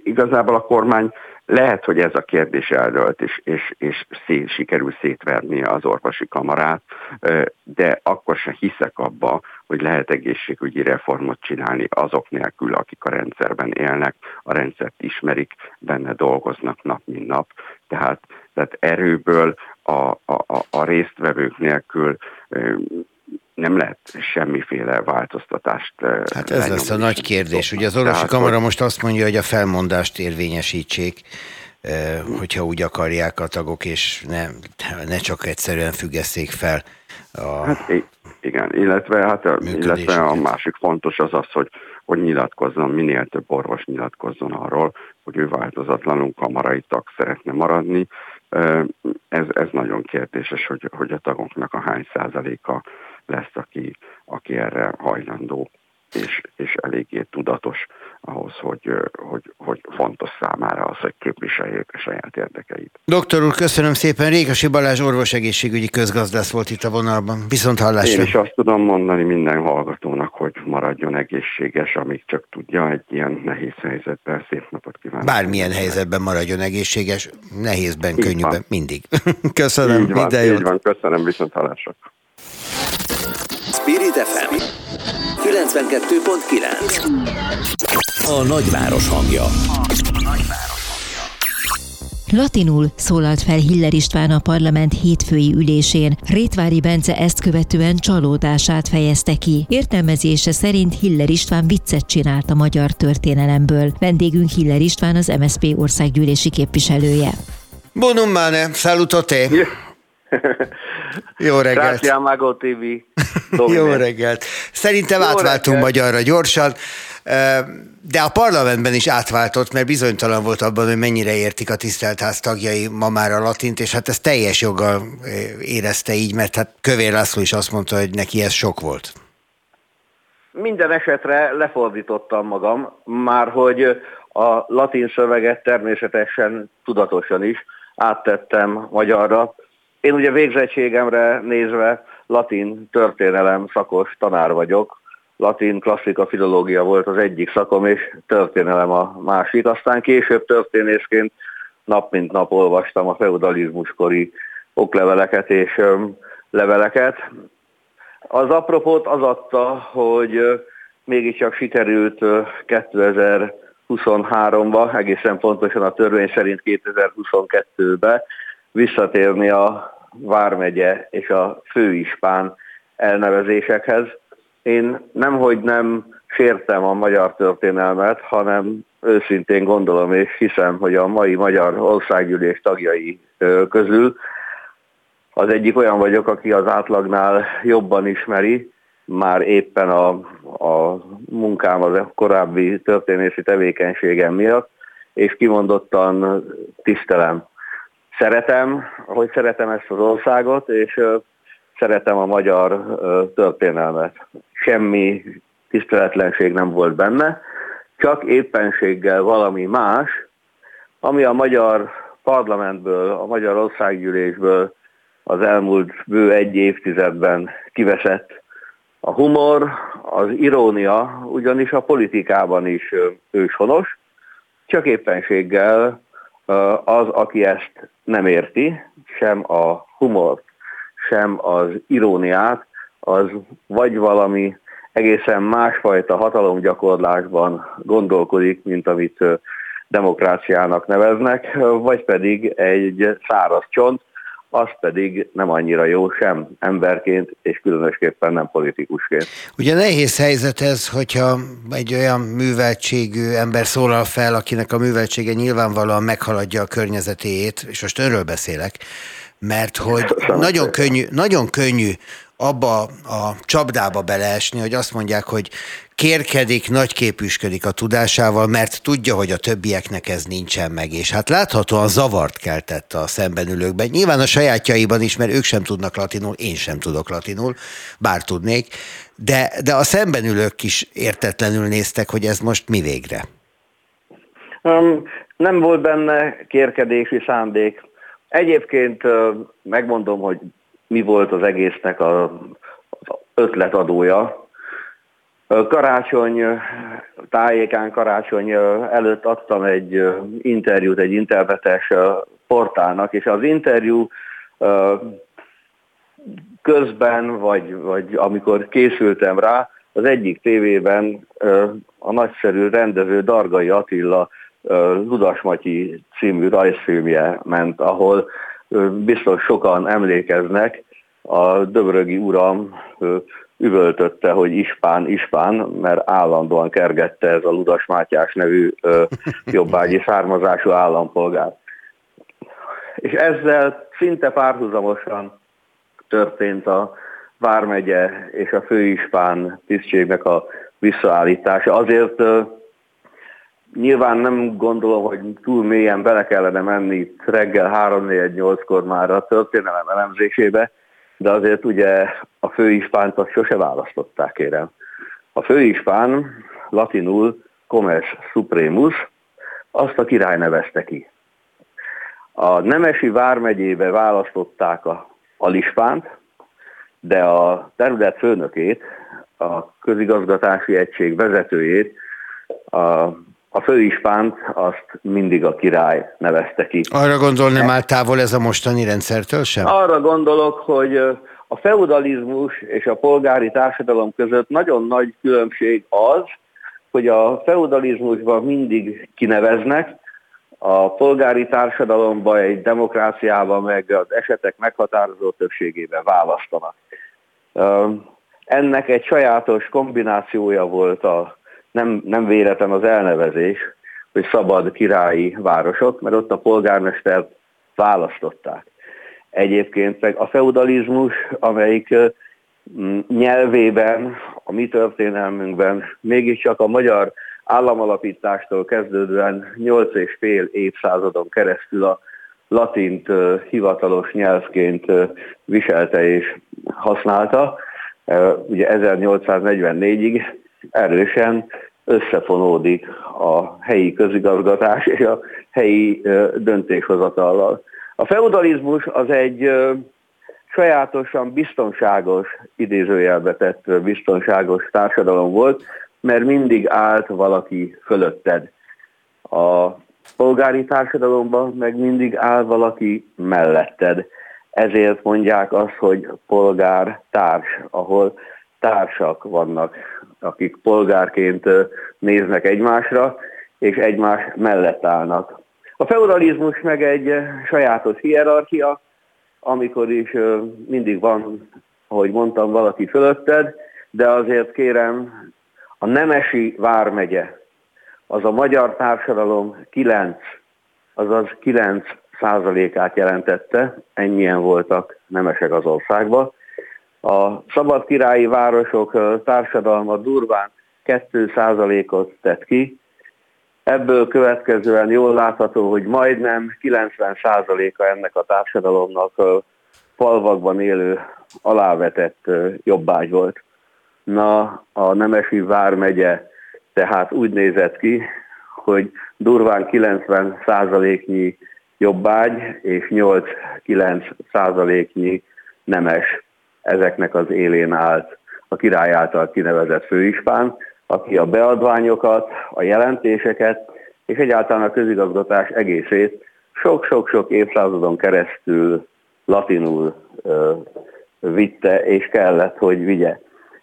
Igazából a kormány lehet, hogy ez a kérdés eldőlt, és, és, és szét, sikerül szétvernie az orvosi kamarát, de akkor sem hiszek abba, hogy lehet egészségügyi reformot csinálni azok nélkül, akik a rendszerben élnek, a rendszert ismerik, benne dolgoznak nap, mint nap. Tehát, tehát erőből a, a, a résztvevők nélkül nem lehet semmiféle változtatást. Hát ez lesz a nagy kérdés. Ugye az orvosi kamara most azt mondja, hogy a felmondást érvényesítsék. hogyha úgy akarják a tagok, és ne, ne csak egyszerűen függesszék fel a hát, igen, illetve, hát, illetve a másik fontos az az, hogy, hogy nyilatkozzon, minél több orvos nyilatkozzon arról, hogy ő változatlanul kamarai tag szeretne maradni. Ez, ez nagyon kérdéses, hogy, hogy a tagoknak a hány százaléka lesz, aki, aki erre hajlandó és, és eléggé tudatos ahhoz, hogy, hogy, hogy fontos számára az, hogy képviseljék a saját érdekeit. Doktor úr, köszönöm szépen. Rékassy Balázs orvosegészségügyi közgazdász volt itt a vonalban. Viszont hallásra. Én is azt tudom mondani minden hallgatónak, hogy maradjon egészséges, amíg csak tudja, egy ilyen nehéz helyzetben. Szép napot kívánok. Bármilyen helyzetben maradjon egészséges, nehézben, így könnyűben, van. Mindig. Köszönöm, így van, minden jót. Így van, köszönöm, viszont hallásra. Spirit ef em kilencvenkettő pont kilenc. A nagyváros hangja. Latinul szólalt fel Hiller István a parlament hétfői ülésén. Rétvári Bence ezt követően csalódását fejezte ki. Értelmezése szerint Hiller István viccet csinált a magyar történelemből. Vendégünk Hiller István, az em es zé pé országgyűlési képviselője. Bonum mane, salutate! Jó reggelt! Jó reggelt! Szerintem Jó átváltunk reggelt. Magyarra gyorsan, de a parlamentben is átváltott, mert bizonytalan volt abban, hogy mennyire értik a tisztelt ház tagjai ma már a latint, és hát ez teljes joggal érezte így, mert hát Kövér László is azt mondta, hogy neki ez sok volt. Minden esetre lefordítottam magam, már hogy a latin szöveget természetesen tudatosan is áttettem magyarra. Én ugye végzettségemre nézve latin történelem szakos tanár vagyok, latin klasszika filológia volt az egyik szakom, és történelem a másik. Aztán később történészként nap mint nap olvastam a feudalizmuskori okleveleket és leveleket. Az apropót az adta, hogy mégiscsak sikerült kétezer-huszonháromba, egészen pontosan a törvény szerint kétezer-huszonkettőbe, visszatérni a vármegye és a főispán elnevezésekhez. Én nemhogy nem sértem a magyar történelmet, hanem őszintén gondolom és hiszem, hogy a mai magyar országgyűlés tagjai közül az egyik olyan vagyok, aki az átlagnál jobban ismeri, már éppen a, a munkám, az korábbi történészi tevékenységem miatt, és kimondottan tisztelem. Szeretem, ahogy szeretem ezt az országot, és szeretem a magyar történelmet. Semmi tiszteletlenség nem volt benne, csak éppenséggel valami más, ami a magyar parlamentből, a magyar országgyűlésből az elmúlt bő egy évtizedben kiveszett. A humor, az irónia ugyanis a politikában is őshonos, csak éppenséggel az, aki ezt nem érti, sem a humort, sem az iróniát, az vagy valami egészen másfajta hatalomgyakorlásban gondolkodik, mint amit demokráciának neveznek, vagy pedig egy száraz csont, az pedig nem annyira jó sem emberként, és különösképpen nem politikusként. Ugye nehéz helyzet ez, hogyha egy olyan műveltségű ember szólal fel, akinek a műveltsége nyilvánvalóan meghaladja a környezetéjét, és most önről beszélek, mert hogy nagyon könnyű, nagyon könnyű abba a csapdába beleesni, hogy azt mondják, hogy kérkedik, nagyképűsködik a tudásával, mert tudja, hogy a többieknek ez nincsen meg, és hát láthatóan zavart keltett a szembenülőkben. Nyilván a sajátjaiban is, mert ők sem tudnak latinul, én sem tudok latinul, bár tudnék, de, de a szembenülők is értetlenül néztek, hogy ez most mi végre. Um, nem volt benne kérkedési szándék. Egyébként megmondom, hogy mi volt az egésznek az ötletadója. Karácsony tájékán, karácsony előtt adtam egy interjút egy internetes portálnak, és az interjú közben, vagy, vagy amikor készültem rá, az egyik tévében a nagyszerű rendező Dargai Attila Ludas Matyi című rajzfilmje ment, ahol biztos sokan emlékeznek, a döbrögi uram üvöltötte, hogy ispán, ispán, mert állandóan kergette ez a Ludas Mátyás nevű jobbágyi származású állampolgár. És ezzel szinte párhuzamosan történt a vármegye és a főispán tisztségnek a visszaállítása. Azért uh, nyilván nem gondolom, hogy túl mélyen bele kellene menni itt reggel három négy nyolckor már a történelem elemzésébe, de azért ugye a főispánt azt sose választották, kérem. A főispán latinul comes supremus, azt a király nevezte ki. A nemesi vármegyébe választották a alispánt, de a terület főnökét, a közigazgatási egység vezetőjét, a, a főispánt azt mindig a király nevezte ki. Arra gondolnám, már távol ez a mostani rendszertől sem? Arra gondolok, hogy a feudalizmus és a polgári társadalom között nagyon nagy különbség az, hogy a feudalizmusban mindig kineveznek, a polgári társadalomban, egy demokráciában meg az esetek meghatározó többségében választanak. Ennek egy sajátos kombinációja volt a, nem, nem véletlen az elnevezés, hogy szabad királyi városok, mert ott a polgármestert választották. Egyébként meg a feudalizmus, amelyik nyelvében, a mi történelmünkben mégiscsak a magyar államalapítástól kezdődően nyolc és fél évszázadon keresztül a latint hivatalos nyelvként viselte és használta, ugye ezernyolcszáznegyvennégyig erősen összefonódik a helyi közigazgatás és a helyi döntéshozatallal. A feudalizmus az egy sajátosan biztonságos, idézőjelbe tett biztonságos társadalom volt, mert mindig állt valaki fölötted. A polgári társadalomban meg mindig áll valaki melletted. Ezért mondják azt, hogy polgártárs, ahol társak vannak, akik polgárként néznek egymásra, és egymás mellett állnak. A feudalizmus meg egy sajátos hierarchia, amikor is mindig van, ahogy mondtam, valaki fölötted, de azért kérem, a nemesi vármegye, az a magyar társadalom kilenc, azaz kilenc százalékát jelentette, ennyien voltak nemesek az országban. A szabadkirályi városok társadalma durván két százalékot tett ki, ebből következően jól látható, hogy majdnem kilencven százaléka ennek a társadalomnak falvakban élő alávetett jobbágy volt. Na, a nemesi vármegye tehát úgy nézett ki, hogy durván kilencven százaléknyi jobbágy és nyolc-kilenc százaléknyi nemes. Ezeknek az élén állt a király által kinevezett főispán, aki a beadványokat, a jelentéseket és egyáltalán a közigazgatás egészét sok-sok-sok évszázadon keresztül latinul ö, vitte és kellett, hogy vigye.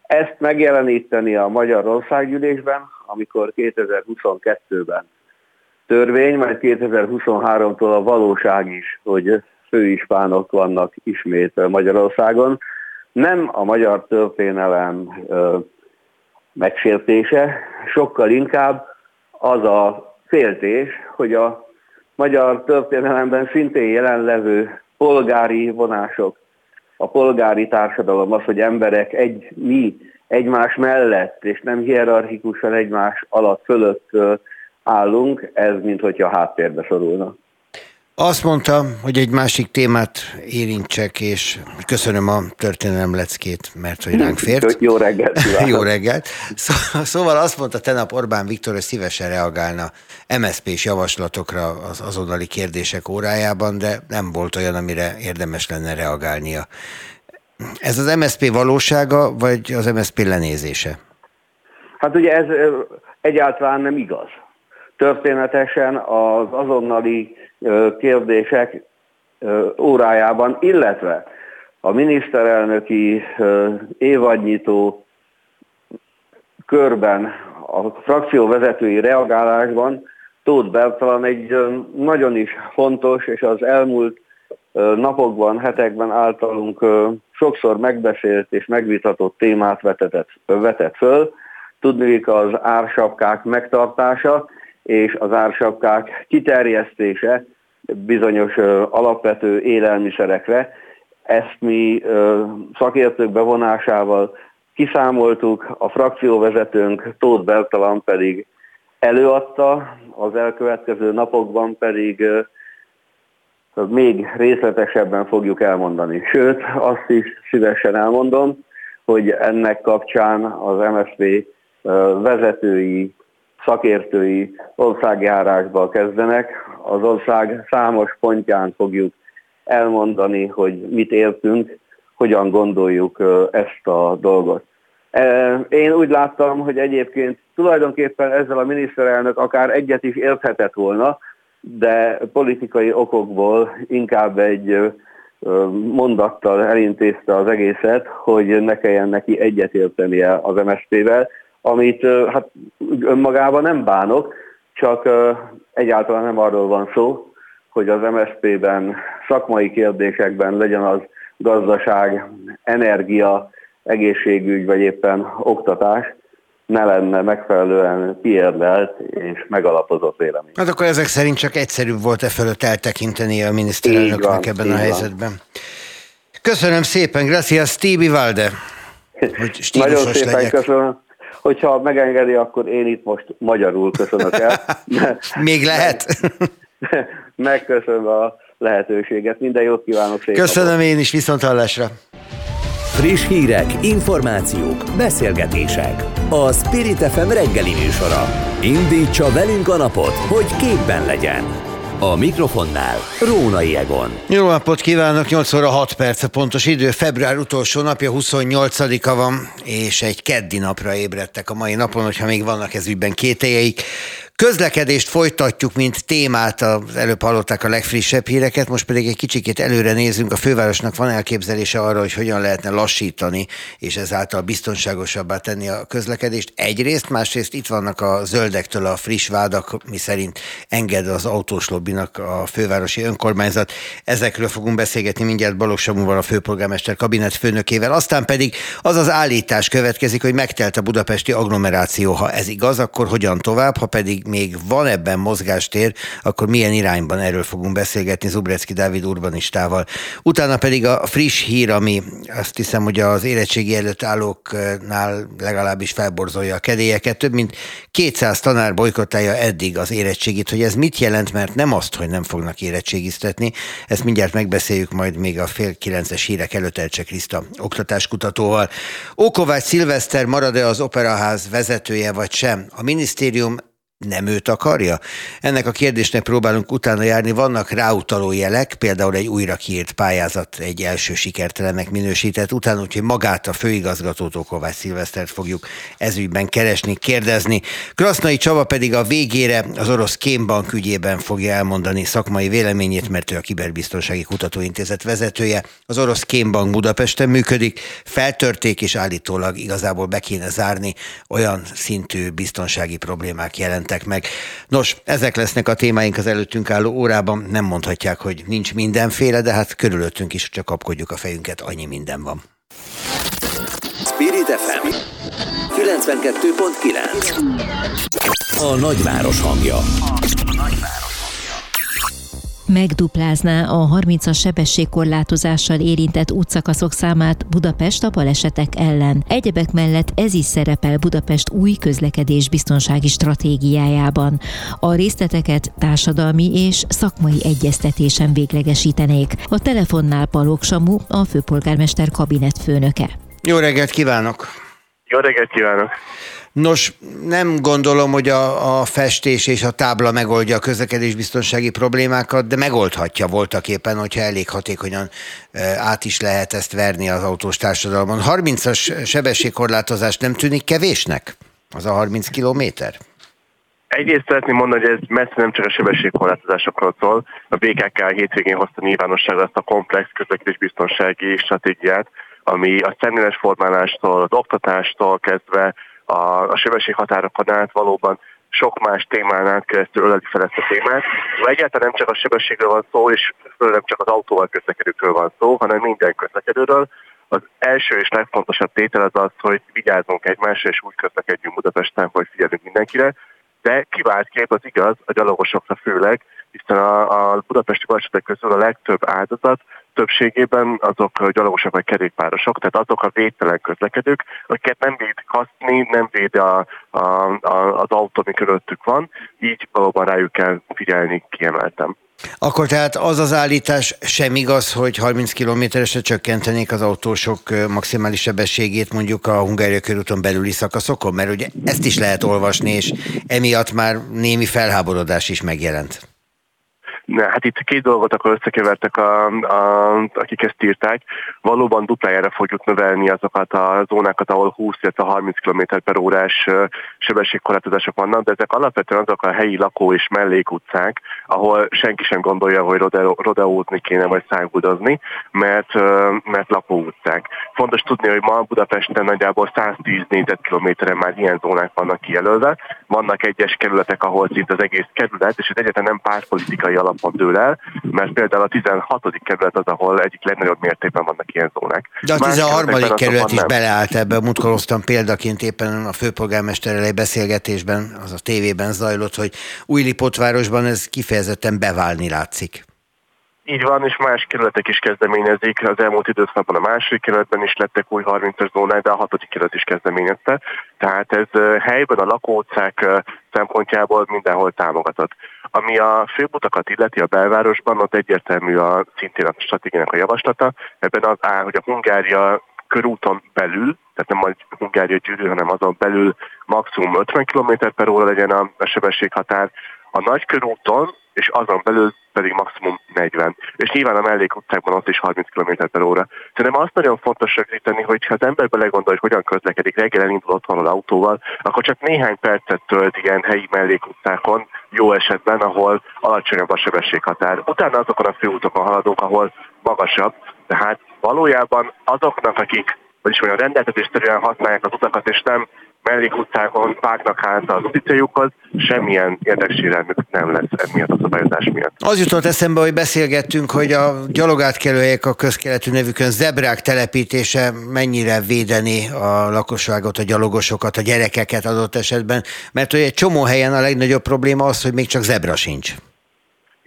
Ezt megjeleníteni a Magyar Országgyűlésben, amikor kétezer-huszonkettőben törvény, majd kétezer-huszonháromtól a valóság is, hogy főispánok vannak ismét Magyarországon. Nem a magyar történelem ö, megsértése, sokkal inkább az a féltés, hogy a magyar történelemben szintén jelenlevő polgári vonások, a polgári társadalom az, hogy emberek egy, mi egymás mellett, és nem hierarchikusan egymás alatt fölött állunk, ez minthogyha háttérbe szorulna. Azt mondtam, hogy egy másik témát érintsek, és köszönöm a történelem leckét, mert hogy ránk fért. Jó reggelt! Jó reggelt! Szóval azt mondta tegnap Orbán Viktor, hogy szívesen reagálna em es zé pés javaslatokra az azonnali kérdések órájában, de nem volt olyan, amire érdemes lenne reagálnia. Ez az em es zé pé valósága, vagy az em es zé pé lenézése? Hát ugye ez egyáltalán nem igaz. Történetesen az azonnali kérdések órájában, illetve a miniszterelnöki évadnyitó körben, a frakcióvezetői reagálásban Tóth Bertalan egy nagyon is fontos, és az elmúlt napokban, hetekben általunk sokszor megbeszélt és megvitatott témát vetett, vetett föl, tudniillik az ársapkák megtartása, és az ársapkák kiterjesztése bizonyos alapvető élelmiszerekre. Ezt mi szakértők bevonásával kiszámoltuk, a frakcióvezetőnk Tóth Bertalan pedig előadta, az elkövetkező napokban pedig még részletesebben fogjuk elmondani. Sőt, azt is szívesen elmondom, hogy ennek kapcsán az em es zé pé vezetői, szakértői országjárásba kezdenek. Az ország számos pontján fogjuk elmondani, hogy mit értünk, hogyan gondoljuk ezt a dolgot. Én úgy láttam, hogy egyébként tulajdonképpen ezzel a miniszterelnök akár egyet is érthetett volna, de politikai okokból inkább egy mondattal elintézte az egészet, hogy ne kelljen neki egyet értenie az em es zé pé-vel, amit hát önmagában nem bánok, csak egyáltalán nem arról van szó, hogy az em es zé pé-ben szakmai kérdésekben legyen az gazdaság, energia, egészségügy vagy éppen oktatás, ne lenne megfelelően kiérlelt és megalapozott vélemény. Hát akkor ezek szerint csak egyszerűbb volt e fölött eltekinteni a miniszterelnöknek ebben a helyzetben. Van. Köszönöm szépen, gracias, Tibi Valde, hogy stílusos Nagyon szépen legyek. Köszönöm. Hogyha megengedi, akkor én itt most magyarul köszönök el. Még lehet? Megköszönöm a lehetőséget. Minden jót kívánok szépen. Köszönöm én is, viszont hallásra. Friss hírek, információk, beszélgetések. A Spirit ef em reggeli műsora. Indítsa velünk a napot, hogy képben legyen. A mikrofonnál Rónai Egon. Jó napot kívánok, nyolc óra hat perc a pontos idő, február utolsó napja, huszonnyolcadika van, és egy keddi napra ébredtek a mai napon, hogyha még vannak ez ügyben kételjeik. Közlekedést folytatjuk, mint témát, az előbb hallották a legfrissebb híreket, most pedig egy kicsikét előre nézünk, a fővárosnak van elképzelése arra, hogy hogyan lehetne lassítani, és ezáltal biztonságosabbá tenni a közlekedést. Egyrészt, másrészt itt vannak a zöldektől a friss vádak, miszerint enged az autós lobbinak a fővárosi önkormányzat. Ezekről fogunk beszélgetni mindjárt Balogh Samuval, a főpolgármester kabinetfőnökével, aztán pedig az az állítás következik, hogy megtelt a budapesti agglomeráció. Ha ez igaz, akkor hogyan tovább, ha pedig még van ebben mozgástér, akkor milyen irányban, erről fogunk beszélgetni Zubreczki Dávid urbanistával. Utána pedig a friss hír, ami azt hiszem, hogy az érettségi előtt állóknál legalábbis felborzolja a kedélyeket. Több mint kétszáz tanár bojkottálja eddig az érettségit, hogy ez mit jelent, mert nem azt, hogy nem fognak érettségiztetni. Ezt mindjárt megbeszéljük majd még a fél kilences hírek előtt Ercse Kriszta oktatáskutatóval. Ókovács Szilveszter marad-e az Operaház vezetője vagy sem? A minisztérium nem őt akarja? Ennek a kérdésnek próbálunk utána járni. Vannak ráutaló jelek, például egy újra kiírt pályázat egy első sikertelennek minősített után, úgyhogy magát a főigazgatót, Ókovács Szilvesztert fogjuk ezügyben keresni, kérdezni. Krasznay Csaba pedig a végére az orosz kémbank ügyében fogja elmondani szakmai véleményét, mert ő a Kiberbiztonsági Kutatóintézet vezetője. Az orosz kémbank Budapesten működik, feltörték és állítólag igazából be kéne zárni, olyan szintű biztonsági problémák jelent meg. Nos, ezek lesznek a témáink az előttünk álló órában. Nem mondhatják, hogy nincs mindenféle, de hát körülöttünk is csak kapkodjuk a fejünket, annyi minden van. Spirit ef em kilencvenkettő pont kilenc. A nagyváros hangja. Megduplázná a harmincas sebességkorlátozással érintett útszakaszok számát Budapest a balesetek ellen. Egyebek mellett ez is szerepel Budapest új közlekedésbiztonsági stratégiájában. A részleteket társadalmi és szakmai egyeztetésen véglegesítenék. A telefonnál Balogh Samu, a főpolgármester kabinetfőnöke. Jó reggelt kívánok! Jó reggelt kívánok! Nos, nem gondolom, hogy a, a festés és a tábla megoldja a közlekedésbiztonsági problémákat, de megoldhatja voltaképpen, hogyha elég hatékonyan át is lehet ezt verni az autós társadalmon. harmincas sebességkorlátozás nem tűnik kevésnek? Az a harminc kilométer? Egyrészt szeretném mondani, hogy ez messze nem csak a sebességkorlátozásokról szól. A bé ká hétvégén hozta nyilvánosságra ezt a komplex közlekedésbiztonsági stratégiát, ami a szemléles formálástól, az oktatástól kezdve a, a sebességhatárokon át valóban sok más témánál keresztül öleli fel ezt a témát. Egyáltalán nem csak a sebességről van szó, és nem csak az autóval közlekedőkről van szó, hanem minden közlekedőről. Az első és legfontosabb tétel az az, hogy vigyázzunk egymásra, és úgy közlekedjünk Budapesten, hogy figyelünk mindenkire. de kiváltképp az igaz a gyalogosokra főleg, hiszen a, a budapesti balesetek közül a legtöbb áldozat többségében azok gyalogosok vagy kerékpárosok, tehát azok a védtelen közlekedők, akiket nem véd kaszni, nem véd a, a, a, az autó, ami körülöttük van, így valóban rájuk kell figyelni, kiemeltem. Akkor tehát az az állítás sem igaz, hogy harminc kilométeresre csökkentenék az autósok maximális sebességét mondjuk a Hungária körúton belüli szakaszokon, mert ugye ezt is lehet olvasni, és emiatt már némi felháborodás is megjelent. Na, hát itt két dolgot akkor összekevertek, a, a, akik ezt írták. Valóban duplájára fogjuk növelni azokat a zónákat, ahol húsz-harminc kilométer per órás sebességkorlátozások vannak, de ezek alapvetően azok a helyi lakó- és mellékutcák, ahol senki sem gondolja, hogy rodeózni kéne, vagy szájhúdozni, mert, mert lakóutcák. Fontos tudni, hogy ma Budapesten nagyjából száztíz négyzetkilométeren már ilyen zónák vannak kijelölve. Vannak egyes kerületek, ahol szinte az egész kerület, és ez egyáltalán nem pártpolitikai alap dől el, mert például a tizenhatodik kerület az, ahol egyik legnagyobb mértékben vannak ilyen zónák. De a tizenharmadik kerület is beleállt ebbe, mutkoloztam példaként éppen a főpolgármesterrel egy beszélgetésben, az a tévében zajlott, hogy Újlipótvárosban ez kifejezetten beválni látszik. Így van, és más kerületek is kezdeményezik. Az elmúlt időszakban a második kerületben is lettek új harmincas zónák, de a hatodik kerület is kezdeményezte. Tehát ez helyben a lakóutcák szempontjából mindenhol támogatott. Ami a főutakat illeti a belvárosban, ott egyértelmű a szintén a stratégiának a javaslata. Ebben az áll, hogy a Hungária körúton belül, tehát nem a Hungária gyűrű, hanem azon belül maximum ötven kilométer per óra legyen a, a sebességhatár. A nagykörúton és azon belül pedig maximum negyven. És nyilván a mellékutcákban ott is harminc kilométer per óra. Szerintem azt nagyon fontos rögzíteni, hogy ha az ember belegondol, hogy hogyan közlekedik, reggel elindul otthonról autóval, akkor csak néhány percet tölt ilyen helyi mellékutcákon, jó esetben, ahol alacsonyabb a sebességhatár. Utána azokon a főútokon haladunk, ahol magasabb. Tehát valójában azoknak, akik, vagyis mondjam, rendeltetésszerűen használják az utakat, és nem mellékutcákon vágnak hátra az uticéjukhoz, semmilyen érdeksérelmük nem lesz emiatt a szabályozás miatt. Az jutott eszembe, hogy beszélgettünk, hogy a gyalogátkelőhelyek a közkeletű nevükön zebrák telepítése mennyire védeni a lakosságot, a gyalogosokat, a gyerekeket adott esetben, mert hogy egy csomó helyen a legnagyobb probléma az, hogy még csak zebra sincs.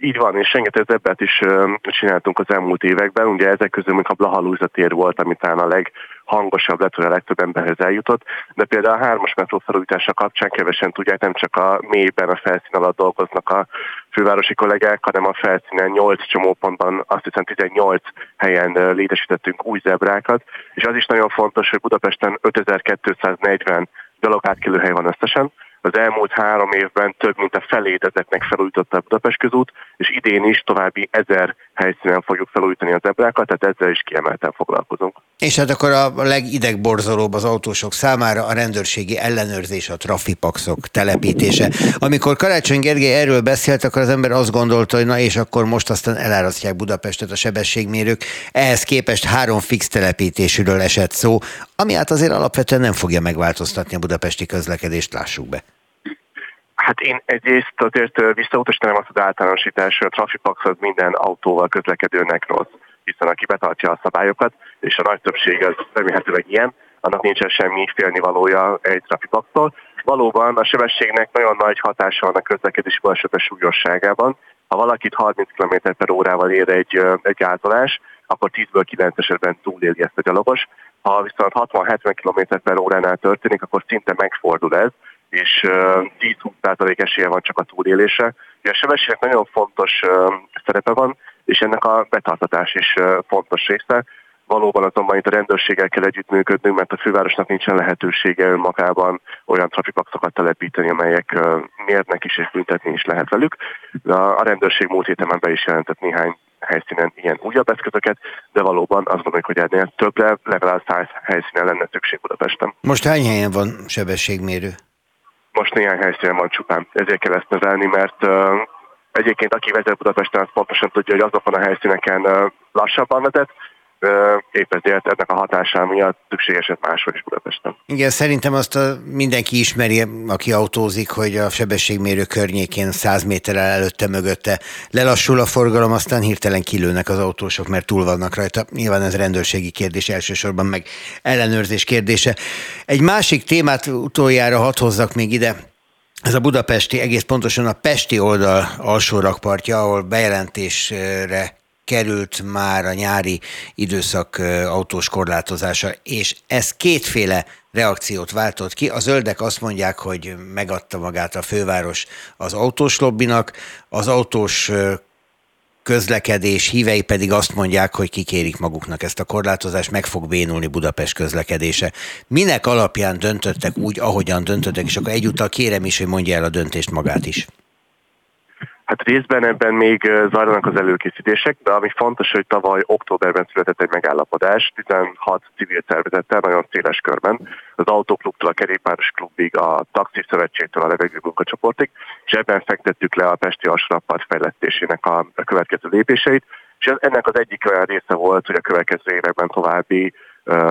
Így van, és rengeteg zebrát is csináltunk az elmúlt években, ugye ezek közül még a Blaha-Lujza tér volt, ami talán a leg hangosabb lett, hogy a legtöbb emberhez eljutott, de például a hármas metró felújítása kapcsán kevesen tudják, nem csak a mélyben, a felszín alatt dolgoznak a fővárosi kollégák, hanem a felszínen nyolc csomópontban, azt hiszem tizennyolc helyen létesítettünk új zebrákat, és az is nagyon fontos, hogy Budapesten ötezer-kétszáznegyven gyalogátkelőhely van összesen. Az elmúlt három évben több mint a felét ezeknek felújította a Budapest közút, és idén is további ezer helyszínen fogjuk felújítani az zebrákat, tehát ezzel is kiemelten foglalkozunk. És hát akkor a legidegborzolóbb az autósok számára a rendőrségi ellenőrzés, a trafipaxok telepítése. Amikor Karácsony Gergely erről beszélt, akkor az ember azt gondolta, hogy na és akkor most aztán elárasztják Budapestet a sebességmérők. Ehhez képest három fix telepítésről esett szó, ami hát azért alapvetően nem fogja megváltoztatni a budapesti közlekedést, lássuk be. Hát én egyrészt azért visszautasítanám azt az általánosítás, hogy a trafipax az minden autóval közlekedőnek rossz, hiszen aki betartja a szabályokat, és a nagy többség az remélhetőleg ilyen, annak nincsen semmi félnivalója egy trafipaxtól. Valóban a sebességnek nagyon nagy hatása van a közlekedési balesetek súlyosságában. Ha valakit harminc kilométer per órával ér egy, egy általás, akkor tízből kilenc esetben túléli ezt a gyalogos. Ha viszont hatvan-hetven kilométer per óránál történik, akkor szinte megfordul ez, és tíz-húsz százalék esélye van csak a túlélése. A sebességnek nagyon fontos szerepe van, és ennek a betartatás is fontos része. Valóban azonban itt a rendőrséggel kell együttműködnünk, mert a fővárosnak nincsen lehetősége önmagában olyan trafipaxokat telepíteni, amelyek mérnek is és büntetni is lehet velük. A rendőrség múlt héten be is jelentett néhány helyszínen ilyen újabb eszközöket, de valóban azt gondoljuk, hogy ennél többre, legalább száz helyszínen lenne szükség Budapesten. Most hány helyen van sebességmérő? Most néhány helyszínen van csupán. Ezért kell ezt növelni, mert uh, egyébként aki vezet Budapesten, azt pontosan tudja, hogy azokon a helyszíneken uh, lassabban vezet, uh, épp ezért ennek a hatása miatt szükséges máshol is Budapesten. Igen, szerintem azt a, mindenki ismeri, aki autózik, hogy a sebességmérő környékén száz méterrel előtte, mögötte lelassul a forgalom, aztán hirtelen kilőnek az autósok, mert túl vannak rajta. Nyilván ez rendőrségi kérdés elsősorban, meg ellenőrzés kérdése. Egy másik témát utoljára hadd hozzak még ide. Ez a budapesti, egész pontosan a pesti oldal alsó rakpartja, ahol bejelentésre került már a nyári időszak autós korlátozása, és ez kétféle reakciót váltott ki. A zöldek azt mondják, hogy megadta magát a főváros az autós lobbinak, az autós közlekedés hívei pedig azt mondják, hogy kikérik maguknak ezt a korlátozást, meg fog bénulni Budapest közlekedése. Minek alapján döntöttek úgy, ahogyan döntöttek, és akkor egyúttal kérem is, hogy mondja el a döntést magát is. Hát részben ebben még zajlanak az előkészítések, de ami fontos, hogy tavaly októberben született egy megállapodás, tizenhat civil szervezettel, nagyon széles körben, az autóklubtól a kerékpáros klubig, a taxiszövetségtől a levegő munkacsoportig, és ebben fektettük le a pesti alsó rakpart fejlesztésének a következő lépéseit, és ennek az egyik olyan része volt, hogy a következő években további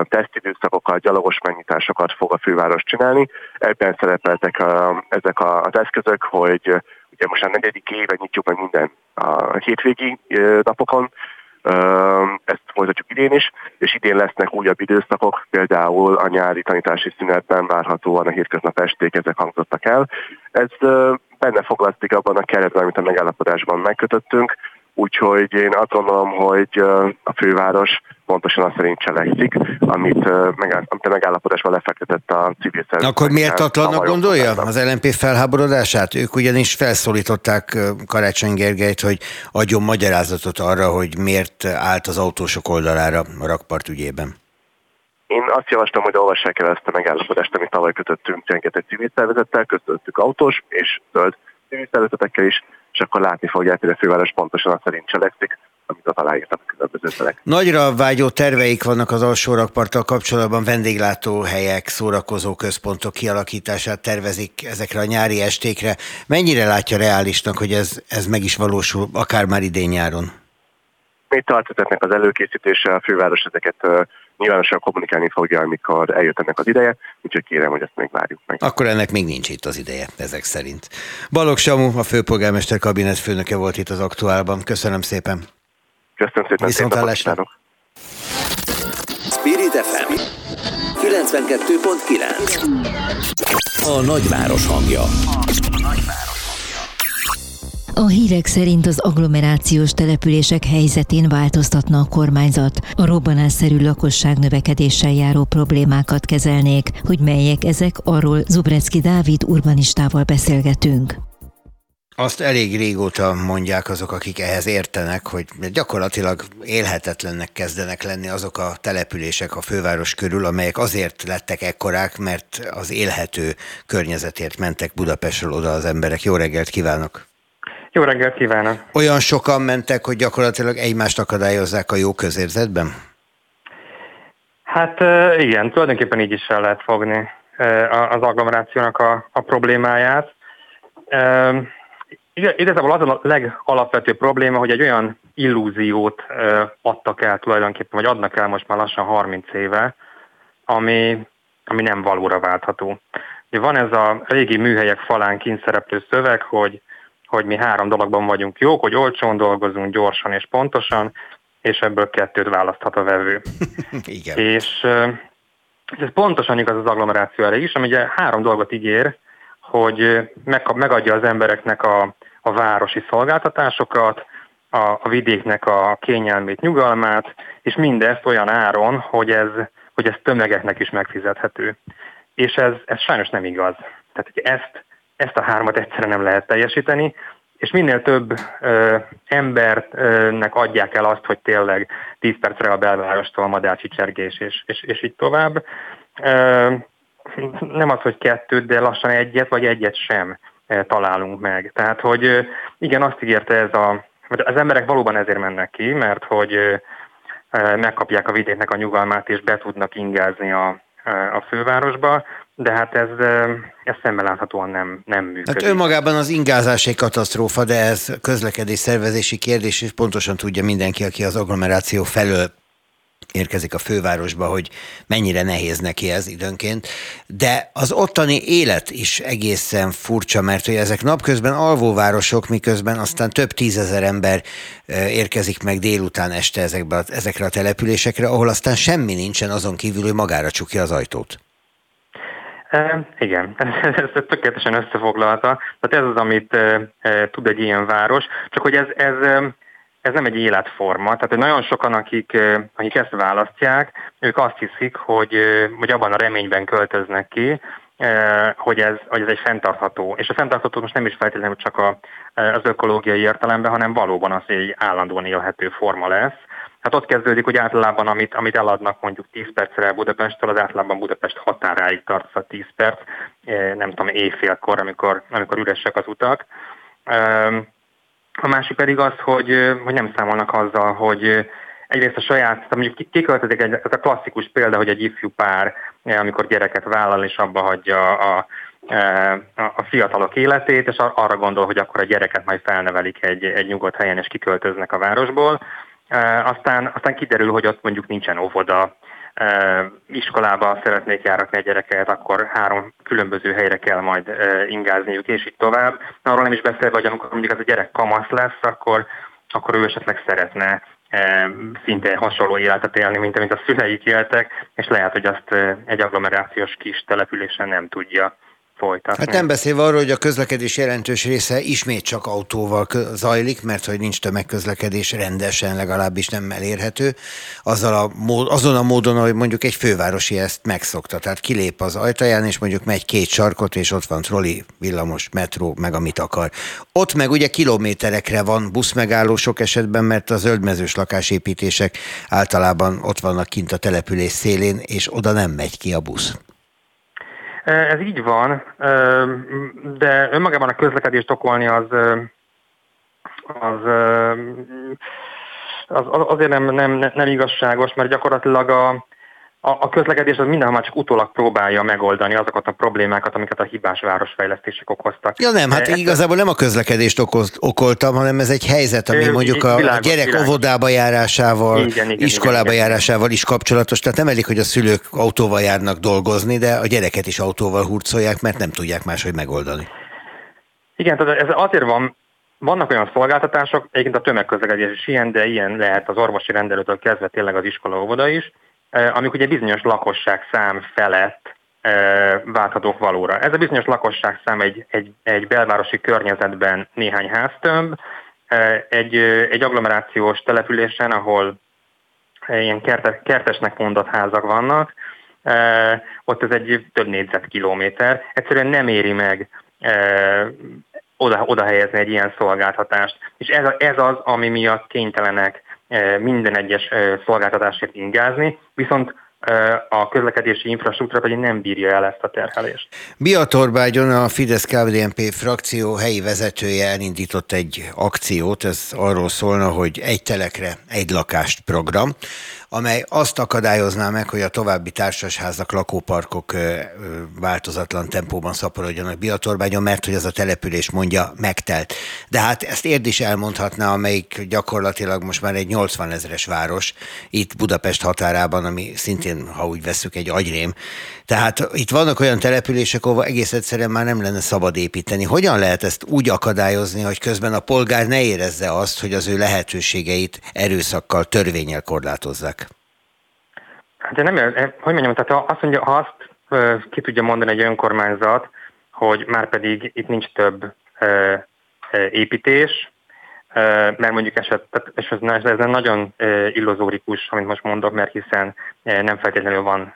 tesztidőszakokat, gyalogos megnyitásokat fog a főváros csinálni. Ebben szerepeltek a, ezek az eszközök, hogy ugye most a negyedik éve nyitjuk meg minden a hétvégi napokon, ezt folytatjuk idén is, és idén lesznek újabb időszakok, például a nyári tanítási szünetben várhatóan a hétköznap esték, ezek hangzottak el. Ez benne foglalkozik abban a keretben, amit a megállapodásban megkötöttünk, úgyhogy én azt gondolom, hogy a főváros pontosan azt szerint cselekszik, amit a megállapodásban lefektetett a civil szervezetek. Akkor méltatlannak gondolja az el en pé felháborodását? Ők ugyanis felszólították Karácsony Gergelyt, hogy adjon magyarázatot arra, hogy miért állt az autósok oldalára a rakpart ügyében. Én azt javaslom, hogy olvassák el ezt a megállapodást, amit tavaly kötöttünk rengeteg civil szervezettel, kötöttük autós és zöld civil szervezetekkel is, és akkor látni fogják, hogy a főváros pontosan azt szerint cselekszik, amit ott aláírtak a különböző felek. Nagyra vágyó terveik vannak az alsó rakparttal kapcsolatban, vendéglátóhelyek, szórakozó központok kialakítását tervezik ezekre a nyári estékre. Mennyire látja reálisnak, hogy ez, ez meg is valósul, akár már idén nyáron? Mi tartozatnak az előkészítése, a főváros ezeket nyilvánosan kommunikálni fogja, amikor eljött ennek az ideje, úgyhogy kérem, hogy ezt még várjuk meg. Akkor ennek még nincs itt az ideje, ezek szerint. Balogh Samu, a főpolgármester kabinetfőnöke volt itt az Aktuálban. Köszönöm szépen. Köszönöm szépen. Viszontlátásra. Spirit ef em kilencvenkettő pont kilenc. A nagyváros hangja. A hírek szerint az agglomerációs települések helyzetén változtatna a kormányzat. A robbanásszerű lakosság növekedéssel járó problémákat kezelnék, hogy melyek ezek, arról Zubreczki Dávid urbanistával beszélgetünk. Azt elég régóta mondják azok, akik ehhez értenek, hogy gyakorlatilag élhetetlennek kezdenek lenni azok a települések a főváros körül, amelyek azért lettek ekkorák, mert az élhető környezetért mentek Budapestről oda az emberek. Jó reggelt kívánok! Jó reggelt kívánok! Olyan sokan mentek, hogy gyakorlatilag egymást akadályozzák a jó közérzetben? Hát igen, tulajdonképpen így is el lehet fogni az agglomerációnak a, a problémáját. Igazából az a legalapvetőbb probléma, hogy egy olyan illúziót adtak el tulajdonképpen, vagy adnak el most már lassan harminc éve, ami, ami nem valóra váltható. Van ez a régi műhelyek falán kint szereplő szöveg, hogy hogy mi három dologban vagyunk jók, hogy olcsón dolgozunk, gyorsan és pontosan, és ebből kettőt választhat a vevő. Igen. És ez pontosan igaz az agglomeráció erre is, ami ugye három dolgot ígér, hogy megadja az embereknek a, a városi szolgáltatásokat, a, a vidéknek a kényelmét, nyugalmát, és mindezt olyan áron, hogy ez, hogy ez tömegeknek is megfizethető. És ez, ez sajnos nem igaz. Tehát, hogy ezt Ezt a hármat egyszerre nem lehet teljesíteni, és minél több ö, embernek adják el azt, hogy tényleg tíz percre a belvárostól Madácsi Csergés, és, és, és így tovább. Ö, nem az, hogy kettőt, de lassan egyet, vagy egyet sem ö, találunk meg. Tehát, hogy ö, igen, azt ígérte ez a... Az emberek valóban ezért mennek ki, mert hogy ö, megkapják a vidéknek a nyugalmát, és be tudnak ingázni a... a fővárosba, de hát ez, ez szemben láthatóan nem, nem működik. Hát önmagában az ingázás egy katasztrófa, de ez közlekedés szervezési kérdés, és pontosan tudja mindenki, aki az agglomeráció felől érkezik a fővárosba, hogy mennyire nehéz neki ez időnként, de az ottani élet is egészen furcsa, mert hogy ezek napközben alvóvárosok, miközben aztán több tízezer ember érkezik meg délután este ezekbe, ezekre a településekre, ahol aztán semmi nincsen azon kívül, hogy magára csukja az ajtót. E, igen, ez, ez tökéletesen összefoglalta. Tehát ez az, amit e, e, tud egy ilyen város, csak hogy ez, ez, ez nem egy életforma. Tehát hogy nagyon sokan, akik, akik ezt választják, ők azt hiszik, hogy, hogy abban a reményben költöznek ki, hogy ez, hogy ez egy fenntartható. És a fenntartható most nem is feltétlenül csak a, az ökológiai értelemben, hanem valóban az egy állandóan élhető forma lesz. Hát ott kezdődik, hogy általában, amit, amit eladnak mondjuk tíz percre Budapesttől, az általában Budapest határáig tart a tíz perc, nem tudom, éjfélkor, amikor, amikor üresek az utak. A másik pedig az, hogy, hogy nem számolnak azzal, hogy egyrészt a saját, mondjuk kiköltözik, ez a klasszikus példa, hogy egy ifjú pár, amikor gyereket vállal és abba hagyja a, a, a fiatalok életét, és arra gondol, hogy akkor a gyereket majd felnevelik egy, egy nyugodt helyen, és kiköltöznek a városból. Aztán, aztán kiderül, hogy ott mondjuk nincsen óvoda, iskolába szeretnék járatni a gyereket, akkor három különböző helyre kell majd ingázniuk, és így tovább. Arról nem is beszélve, hogy amikor mondjuk az a gyerek kamasz lesz, akkor, akkor ő esetleg szeretne szinte hasonló életet élni, mint amit a szüleik éltek, és lehet, hogy azt egy agglomerációs kis településen nem tudja folytatni. Hát nem beszélve arról, hogy a közlekedés jelentős része ismét csak autóval zajlik, mert hogy nincs tömegközlekedés rendesen, legalábbis nem elérhető, azzal a mód, azon a módon, ahogy mondjuk egy fővárosi ezt megszokta. Tehát kilép az ajtaján, és mondjuk megy két sarkot, és ott van troli, villamos, metró, meg amit akar. Ott meg ugye kilométerekre van buszmegálló sok esetben, mert a zöldmezős lakásépítések általában ott vannak kint a település szélén, és oda nem megy ki a busz. Ez így van, de önmagában a közlekedést okolni az, az, az azért nem, nem, nem igazságos, mert gyakorlatilag a, a közlekedés az mindenhol már csak utólag próbálja megoldani azokat a problémákat, amiket a hibás városfejlesztések okoztak. Ja nem, hát e- igazából nem a közlekedést okoz, okoltam, hanem ez egy helyzet, ami ő, mondjuk a, világos, a gyerek világos. Óvodába járásával, igen, igen, iskolába igen, igen. járásával is kapcsolatos. Tehát nem elég, hogy a szülők autóval járnak dolgozni, de a gyereket is autóval hurcolják, mert nem tudják máshogy megoldani. Igen, tehát ez azért van, vannak olyan szolgáltatások, egyébként a tömegközlekedés is ilyen, de ilyen lehet az orvosi rendelőtől kezdve tényleg az iskola óvoda is, amik ugye bizonyos lakosságszám felett e, válthatók valóra. Ez a bizonyos lakosságszám egy, egy, egy belvárosi környezetben néhány háztömb, e, egy, egy agglomerációs településen, ahol ilyen kerte, kertesnek mondott házak vannak, e, ott ez egy több négyzetkilométer. Egyszerűen nem éri meg e, oda, oda helyezni egy ilyen szolgáltatást. És ez, ez az, ami miatt kénytelenek minden egyes szolgáltatásért ingázni, viszont a közlekedési infrastruktúra pedig nem bírja el ezt a terhelést. Biatorbágyon a Fidesz-ká dé en pé frakció helyi vezetője elindított egy akciót, ez arról szólna, hogy egy telekre egy lakást program, amely azt akadályozná meg, hogy a további társasházak, lakóparkok változatlan tempóban szaporodjanak Biatorbágyon, mert hogy ez a település mondja megtelt. De hát ezt Érd is elmondhatná, amelyik gyakorlatilag most már egy nyolcvan ezres város, itt Budapest határában, ami szintén, ha úgy veszük, egy agyrém. Tehát itt vannak olyan települések, ahol egész egyszerűen már nem lenne szabad építeni. Hogyan lehet ezt úgy akadályozni, hogy közben a polgár ne érezze azt, hogy az ő lehetőségeit erőszakkal, törvénnyel korlátozzák? Hát én nem, hogy mondjam, tehát azt mondja, azt ki tudja mondani egy önkormányzat, hogy már pedig itt nincs több építés, mert mondjuk eset, és ez nagyon illuzórikus, amit most mondok, mert hiszen nem feltétlenül van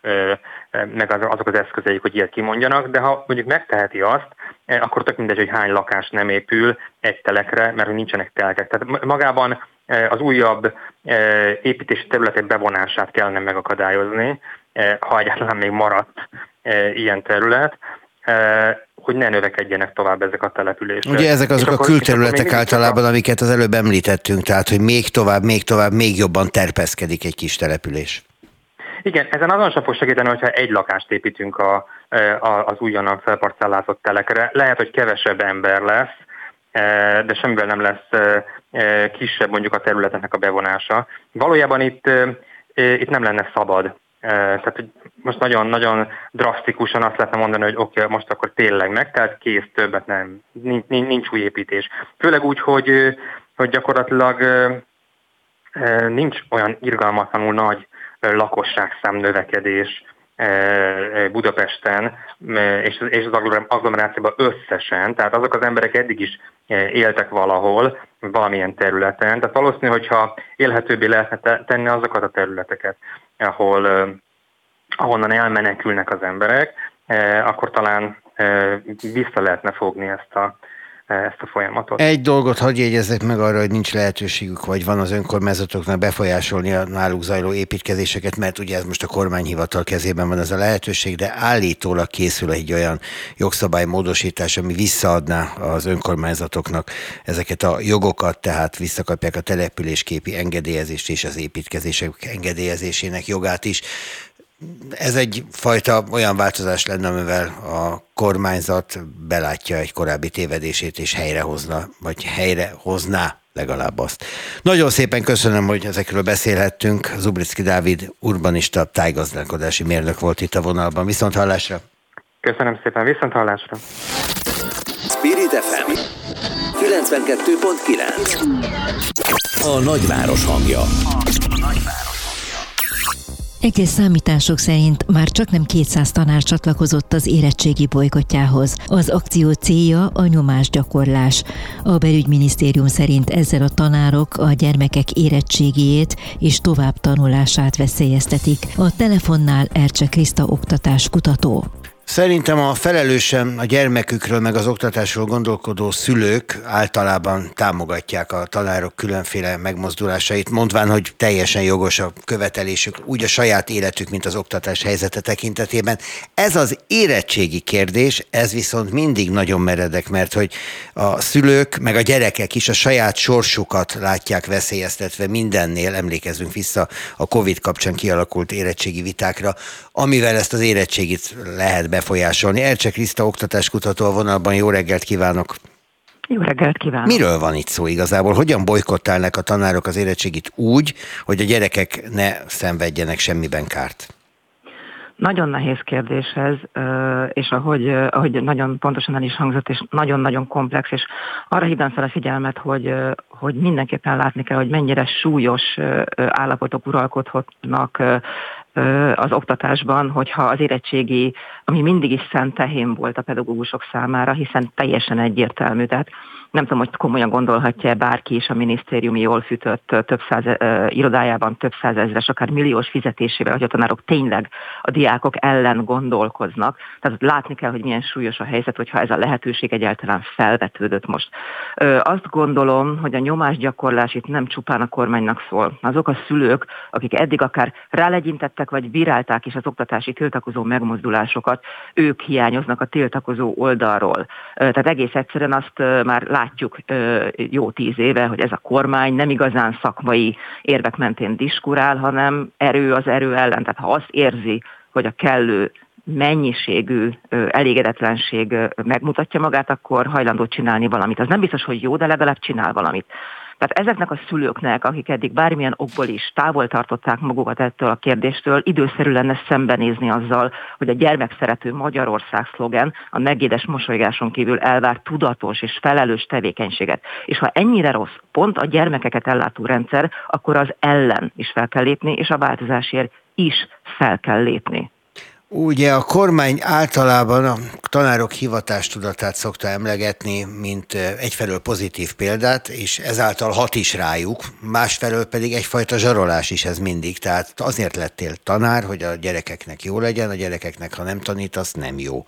meg azok az eszközeik, hogy ilyet kimondjanak, de ha mondjuk megteheti azt, akkor tök mindegy, hogy hány lakás nem épül egy telekre, mert nincsenek telkek. Tehát magában az újabb építési területek bevonását kellene megakadályozni, ha egyáltalán még maradt ilyen terület, hogy ne növekedjenek tovább ezek a települések. Ugye ezek azok és a külterületek általában, amiket az előbb említettünk, tehát hogy még tovább, még tovább, még jobban terpeszkedik egy kis település. Igen, ezen azon sem fog segíteni, hogyha egy lakást építünk a, a, az újonnan felparcellázott telekre. Lehet, hogy kevesebb ember lesz, de semmivel nem lesz kisebb mondjuk a területeknek a bevonása. Valójában itt, itt nem lenne szabad. Tehát hogy most nagyon-nagyon drasztikusan azt lehetne mondani, hogy oké, okay, most akkor tényleg meg, tehát kész, többet nem, nincs, nincs új építés. Főleg úgy, hogy, hogy gyakorlatilag nincs olyan irgalmatlanul nagy lakosságszám növekedés Budapesten és az agglomerációban összesen, tehát azok az emberek eddig is éltek valahol, valamilyen területen, tehát valószínű, hogyha élhetőbbé lehetne tenni azokat a területeket, ahol, ahonnan elmenekülnek az emberek, akkor talán vissza lehetne fogni ezt a ezt a folyamatot. Egy dolgot hadd jegyezzek meg arra, hogy nincs lehetőségük, vagy van az önkormányzatoknak befolyásolni a náluk zajló építkezéseket, mert ugye ez most a kormányhivatal kezében van ez a lehetőség, de állítólag készül egy olyan jogszabálymódosítás, ami visszaadná az önkormányzatoknak ezeket a jogokat, tehát visszakapják a településképi engedélyezést és az építkezések engedélyezésének jogát is. Ez egyfajta olyan változás lenne, amivel a kormányzat belátja egy korábbi tévedését, és helyrehozna, vagy helyrehozná legalább azt. Nagyon szépen köszönöm, hogy ezekről beszélhettünk. Zubreczki Dávid urbanista tájgazdálkodási mérnök volt itt a vonalban. Viszont hallásra! Köszönöm szépen, viszont hallásra! Spirit ef em kilencvenkettő pont kilenc. A nagyváros hangja. A nagyváros. Egyes számítások szerint már csaknem kétszáz tanár csatlakozott az érettségi bojkottjához. Az akció célja a nyomásgyakorlás. A Belügyminisztérium szerint ezzel a tanárok a gyermekek érettségijét és tovább tanulását veszélyeztetik. A telefonnál Ercse Kriszta oktatáskutató. Szerintem a felelősen a gyermekükről meg az oktatásról gondolkodó szülők általában támogatják a tanárok különféle megmozdulásait, mondván, hogy teljesen jogos a követelésük, úgy a saját életük, mint az oktatás helyzete tekintetében. Ez az érettségi kérdés, ez viszont mindig nagyon meredek, mert hogy a szülők meg a gyerekek is a saját sorsukat látják veszélyeztetve mindennél, emlékezzünk vissza a Covid kapcsán kialakult érettségi vitákra, amivel ezt az érettségit lehet befolyásolni. Ercse Kriszta oktatáskutató a vonalban, jó reggelt kívánok! Jó reggelt kívánok! Miről van itt szó igazából? Hogyan bojkottálnak a tanárok az érettségit úgy, hogy a gyerekek ne szenvedjenek semmiben kárt? Nagyon nehéz kérdés ez, és ahogy, ahogy nagyon pontosan el is hangzott, és nagyon-nagyon komplex, és arra hívnám fel a figyelmet, hogy, hogy mindenképpen látni kell, hogy mennyire súlyos állapotok uralkodhatnak az oktatásban, hogyha az érettségi, ami mindig is szent tehén volt a pedagógusok számára, hiszen teljesen egyértelmű, tehát nem tudom, hogy komolyan gondolhatja bárki is a minisztérium jól fűtött több száz e, irodájában több százezres, akár milliós fizetésével, hogy a tanárok tényleg a diákok ellen gondolkoznak. Tehát látni kell, hogy milyen súlyos a helyzet, hogyha ez a lehetőség egyáltalán felvetődött most. Ö, azt gondolom, hogy a nyomásgyakorlás itt nem csupán a kormánynak szól. Azok a szülők, akik eddig akár rálegyintettek, vagy bírálták is az oktatási tiltakozó megmozdulásokat, ők hiányoznak a tiltakozó oldalról. Ö, tehát egész egyszerűen azt már látjuk, Látjuk jó tíz éve, hogy ez a kormány nem igazán szakmai érvek mentén diskurál, hanem erő az erő ellen. Tehát ha azt érzi, hogy a kellő mennyiségű elégedetlenség megmutatja magát, akkor hajlandó csinálni valamit. Az nem biztos, hogy jó, de legalább csinál valamit. Tehát ezeknek a szülőknek, akik eddig bármilyen okból is távol tartották magukat ettől a kérdéstől, időszerű lenne szembenézni azzal, hogy a gyermekszerető Magyarország szlogen a megédes mosolygáson kívül elvár tudatos és felelős tevékenységet. És ha ennyire rossz pont a gyermekeket ellátó rendszer, akkor az ellen is fel kell lépni, és a változásért is fel kell lépni. Ugye a kormány általában a tanárok hivatástudatát szokta emlegetni, mint egyfelől pozitív példát, és ezáltal hat is rájuk, másfelől pedig egyfajta zsarolás is ez mindig. Tehát azért lettél tanár, hogy a gyerekeknek jó legyen, a gyerekeknek, ha nem tanítasz, nem jó.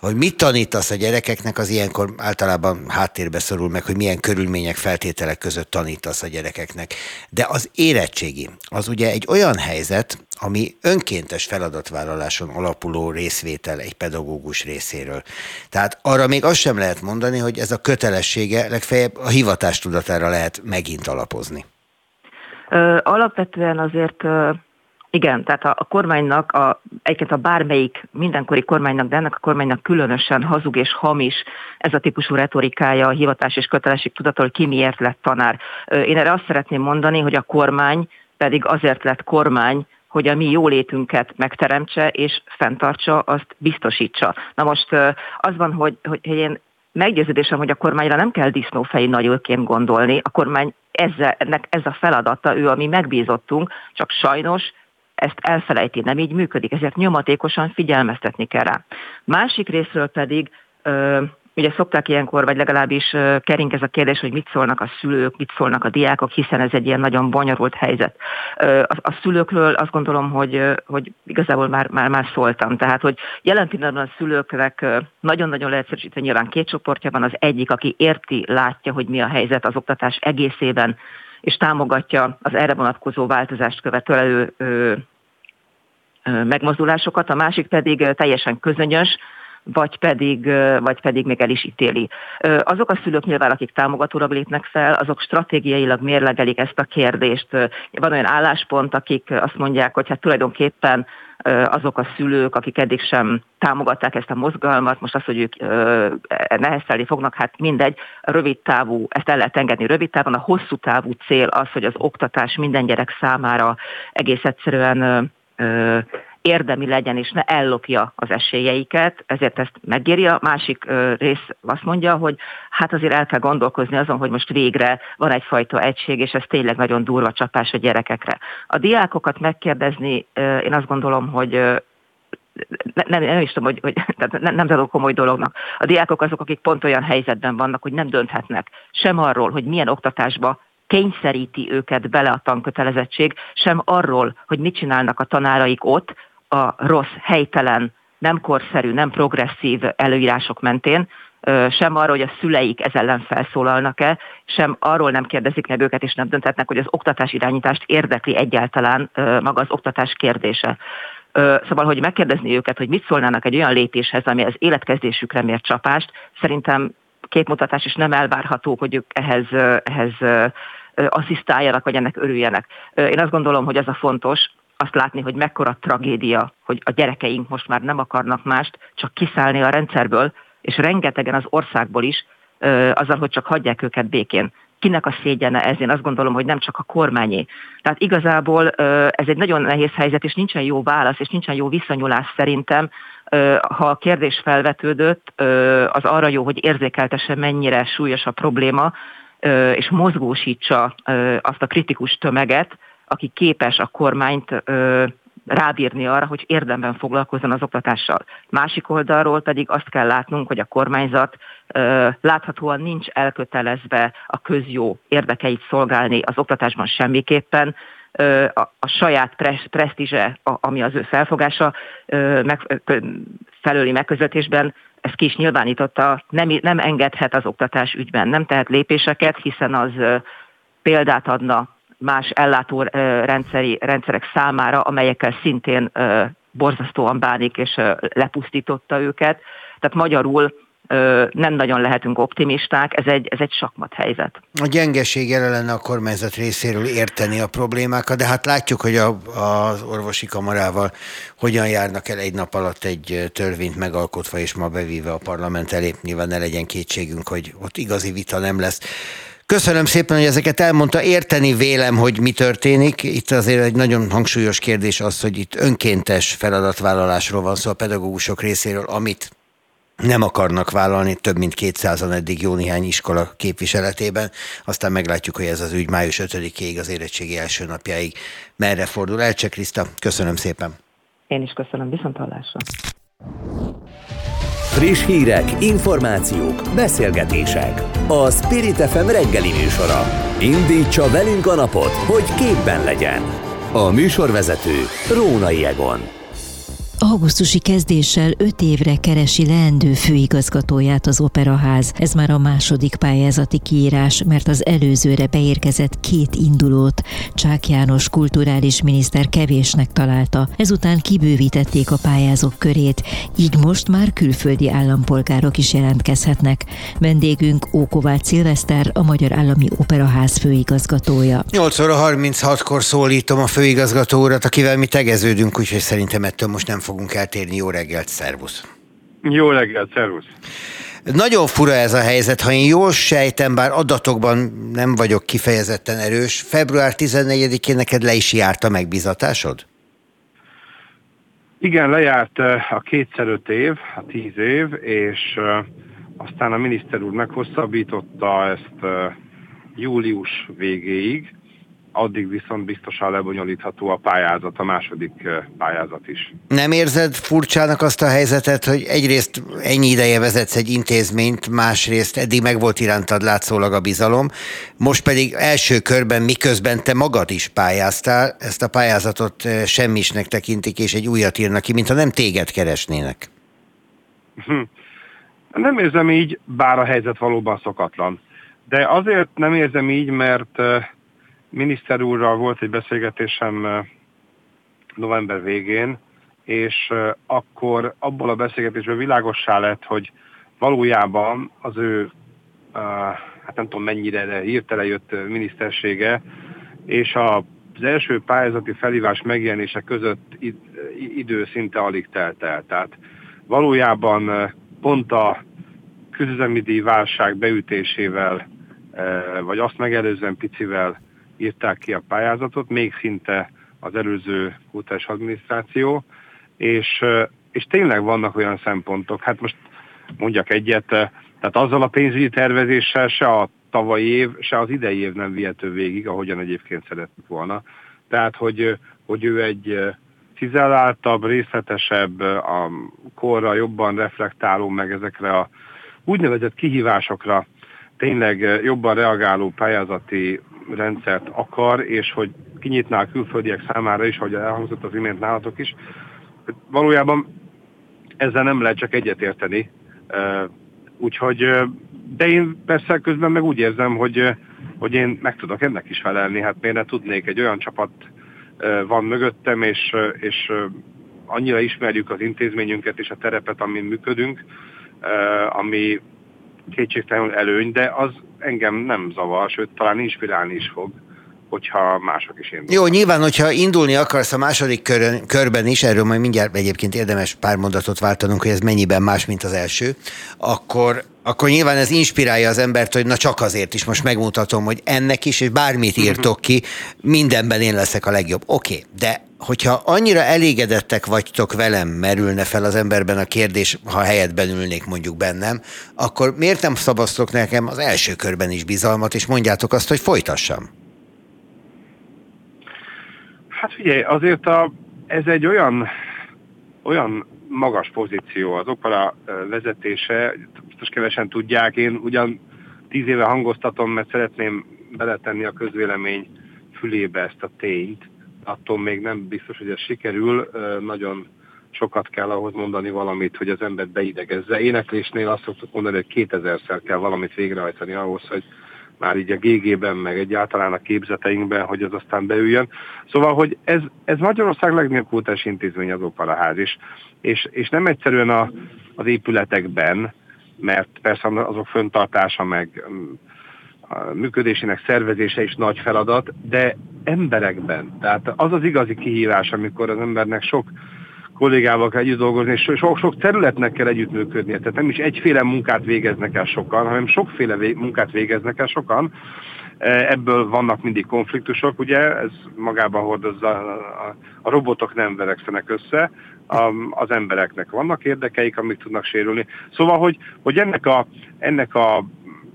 Hogy mit tanítasz a gyerekeknek, az ilyenkor általában háttérbe szorul meg, hogy milyen körülmények, feltételek között tanítasz a gyerekeknek. De az érettségi, az ugye egy olyan helyzet, ami önkéntes feladatvállaláson alapuló részvétel egy pedagógus részéről. Tehát arra még azt sem lehet mondani, hogy ez a kötelessége legfeljebb a hivatástudatára lehet megint alapozni. Ö, alapvetően azért... Ö... Igen, tehát a, a kormánynak, a, egyébként a bármelyik mindenkori kormánynak, de ennek a kormánynak különösen hazug és hamis ez a típusú retorikája, a hivatás és kötelesség tudatról, ki miért lett tanár. Én erre azt szeretném mondani, hogy a kormány pedig azért lett kormány, hogy a mi jólétünket megteremtse és fenntartsa, azt biztosítsa. Na most az van, hogy, hogy én meggyőződésem, hogy a kormányra nem kell disznófejű nagyőrként gondolni, a kormány ezzel, ennek ez a feladata, ő a mi megbízottunk, csak sajnos ezt elfelejti, nem így működik, ezért nyomatékosan figyelmeztetni kell rá. Másik részről pedig, ugye szokták ilyenkor, vagy legalábbis kering ez a kérdés, hogy mit szólnak a szülők, mit szólnak a diákok, hiszen ez egy ilyen nagyon bonyolult helyzet. A szülőkről azt gondolom, hogy, hogy igazából már, már, már szóltam. Tehát, hogy jelen pillanatban a szülőknek nagyon-nagyon leegyszerűsítve nyilván két csoportja van, az egyik, aki érti, látja, hogy mi a helyzet az oktatás egészében, és támogatja az erre vonatkozó változást követelő megmozdulásokat, a másik pedig teljesen közönyös, vagy pedig, vagy pedig még el is ítéli. Azok a szülők nyilván, akik támogatólag lépnek fel, azok stratégiailag mérlegelik ezt a kérdést. Van olyan álláspont, akik azt mondják, hogy hát tulajdonképpen azok a szülők, akik eddig sem támogatták ezt a mozgalmat, most azt, hogy ők neheztelni fognak, hát mindegy, rövid távú, ezt el lehet engedni rövid távon, a hosszú távú cél az, hogy az oktatás minden gyerek számára egész egyszerűen érdemi legyen, és ne ellopja az esélyeiket, ezért ezt megéri. A másik rész azt mondja, hogy hát azért el kell gondolkozni azon, hogy most végre van egyfajta egység, és ez tényleg nagyon durva csapás a gyerekekre. A diákokat megkérdezni, én azt gondolom, hogy Nem, nem is tudom, hogy, hogy tehát nem, nem tudom komoly dolognak. A diákok azok, akik pont olyan helyzetben vannak, hogy nem dönthetnek sem arról, hogy milyen oktatásba kényszeríti őket bele a tankötelezettség, sem arról, hogy mit csinálnak a tanáraik ott a rossz, helytelen, nem korszerű, nem progresszív előírások mentén, sem arról, hogy a szüleik ez ellen felszólalnak-e, sem arról nem kérdezik meg őket, és nem dönthetnek, hogy az oktatás irányítást érdekli egyáltalán maga az oktatás kérdése. Szóval, hogy megkérdezni őket, hogy mit szólnának egy olyan lépéshez, ami az életkezdésükre mér csapást, szerintem képmutatás is nem elvárható, hogy ők ehhez, ehhez asszisztáljanak, vagy ennek örüljenek. Én azt gondolom, hogy az a fontos, azt látni, hogy mekkora tragédia, hogy a gyerekeink most már nem akarnak mást, csak kiszállni a rendszerből, és rengetegen az országból is, azzal, hogy csak hagyják őket békén. Kinek a szégyene ez? Én azt gondolom, hogy nem csak a kormányé. Tehát igazából ez egy nagyon nehéz helyzet, és nincsen jó válasz, és nincsen jó viszonyulás szerintem. Ha a kérdés felvetődött, az arra jó, hogy érzékeltesse, mennyire súlyos a probléma, és mozgósítsa azt a kritikus tömeget, aki képes a kormányt rábírni arra, hogy érdemben foglalkozzon az oktatással. Másik oldalról pedig azt kell látnunk, hogy a kormányzat ö, láthatóan nincs elkötelezve a közjó érdekeit szolgálni az oktatásban semmiképpen. Ö, a, a saját pres, presztízse, a, ami az ő felfogása ö, meg, ö, felőli megközelítésben, ez ki is nyilvánította, nem, nem engedhet az oktatás ügyben, nem tehet lépéseket, hiszen az ö, példát adna más ellátó rendszeri, rendszerek számára, amelyekkel szintén ö, borzasztóan bánik és ö, lepusztította őket. Tehát magyarul ö, nem nagyon lehetünk optimisták, ez egy, ez egy sakmat helyzet. A gyengeség jelen lenne a kormányzat részéről érteni a problémákat, de hát látjuk, hogy a, az orvosi kamarával hogyan járnak el egy nap alatt egy törvényt megalkotva és ma bevíve a parlament elé. Nyilván ne legyen kétségünk, hogy ott igazi vita nem lesz. Köszönöm szépen, hogy ezeket elmondta. Érteni vélem, hogy mi történik. Itt azért egy nagyon hangsúlyos kérdés az, hogy itt önkéntes feladatvállalásról van szó a pedagógusok részéről, amit nem akarnak vállalni, több mint kétszázan eddig jó néhány iskola képviseletében. Aztán meglátjuk, hogy ez az ügy május ötödikéig, az érettségi első napjáig merre fordul. Ercse Kriszta, köszönöm szépen. Én is köszönöm, viszont hallásra. Friss hírek, információk, beszélgetések. A Spirit ef em reggeli műsora. Indítsa velünk a napot, hogy képben legyen. A műsorvezető Rónai Egon. Augusztusi kezdéssel öt évre keresi leendő főigazgatóját az Operaház. Ez már a második pályázati kiírás, mert az előzőre beérkezett két indulót Csák János kulturális miniszter kevésnek találta. Ezután kibővítették a pályázók körét, így most már külföldi állampolgárok is jelentkezhetnek. Vendégünk Ókovács Szilveszter, a Magyar Állami Operaház főigazgatója. nyolc óra harminchat perckor szólítom a főigazgató urat, akivel mi tegeződünk, úgyhogy szerintem ettől most nem fogunk eltérni. Jó reggelt, szervusz! Jó reggelt, szervusz! Nagyon fura ez a helyzet, ha én jól sejtem, bár adatokban nem vagyok kifejezetten erős, február tizennegyedikén neked le is járt a megbízatásod? Igen, lejárt a kétszer öt év, a tíz év, és aztán a miniszter úr meghosszabbította ezt július végéig, addig viszont biztosan lebonyolítható a pályázat, a második pályázat is. Nem érzed furcsának azt a helyzetet, hogy egyrészt ennyi ideje vezetsz egy intézményt, másrészt eddig meg volt irántad látszólag a bizalom, most pedig első körben, miközben te magad is pályáztál, ezt a pályázatot semmisnek tekintik, és egy újat írnak ki, mintha nem téged keresnének. Hm. Nem érzem így, bár a helyzet valóban szokatlan. De azért nem érzem így, mert miniszter úrral volt egy beszélgetésem november végén, és akkor abból a beszélgetésből világossá lett, hogy valójában az ő, hát nem tudom mennyire hirtelen jött minisztersége, és az első pályázati felhívás megjelenése között idő szinte alig telt el. Tehát valójában pont a közüzemi díjválság beütésével, vagy azt megelőzően picivel írták ki a pályázatot, még szinte az előző kutatás adminisztráció, és, és tényleg vannak olyan szempontok, hát most mondjak egyet, tehát azzal a pénzügyi tervezéssel se a tavalyi év, se az idei év nem vihető végig, ahogyan egyébként szerettük volna. Tehát, hogy, hogy ő egy cizelláltabb, részletesebb, a korra jobban reflektáló, meg ezekre a úgynevezett kihívásokra tényleg jobban reagáló pályázati rendszert akar, és hogy kinyitná a külföldiek számára is, ahogy elhangzott az imént nálatok is. Valójában ezzel nem lehet csak egyetérteni. Úgyhogy, de én persze közben meg úgy érzem, hogy, hogy én meg tudok ennek is felelni. Hát miért ne tudnék, egy olyan csapat van mögöttem, és, és annyira ismerjük az intézményünket és a terepet, amin működünk, ami kétségtelenül előny, de az engem nem zavar, sőt, talán inspirálni is fog, hogyha mások is indulnak. Jó, nyilván, hogyha indulni akarsz a második körön, körben is, erről majd mindjárt egyébként érdemes pár mondatot váltanunk, hogy ez mennyiben más, mint az első, akkor, akkor nyilván ez inspirálja az embert, hogy na csak azért is most megmutatom, hogy ennek is, és bármit írtok ki, mindenben én leszek a legjobb. Oké, okay, de hogyha annyira elégedettek vagytok velem, merülne fel az emberben a kérdés, ha helyetben ülnék mondjuk bennem, akkor miért nem szavaztok nekem az első körben is bizalmat, és mondjátok azt, hogy folytassam? Hát figyelj, azért a, ez egy olyan, olyan magas pozíció, az Opera vezetése, biztos kevesen tudják, én ugyan tíz éve hangoztatom, mert szeretném beletenni a közvélemény fülébe ezt a tényt, attól még nem biztos, hogy ez sikerül, nagyon sokat kell ahhoz mondani valamit, hogy az embert beidegezze. Éneklésnél azt szoktuk mondani, hogy kétezerszer kell valamit végrehajtani ahhoz, hogy már így a gé gében, meg egyáltalán a képzeteinkben, hogy az aztán beüljön. Szóval, hogy ez, ez Magyarország legnagyobb kultúrás intézmény, az Operaház is. És, és nem egyszerűen a, az épületekben, mert persze azok föntartása, meg a működésének szervezése is nagy feladat, de emberekben. Tehát az az igazi kihívás, amikor az embernek sok kollégával kell együtt dolgozni, és sok-sok területnek kell együttműködnie. Tehát nem is egyféle munkát végeznek el sokan, hanem sokféle munkát végeznek el sokan. Ebből vannak mindig konfliktusok, ugye, ez magában hordozza, a robotok nem verekszenek össze, az embereknek vannak érdekeik, amik tudnak sérülni. Szóval, hogy, hogy ennek a, ennek a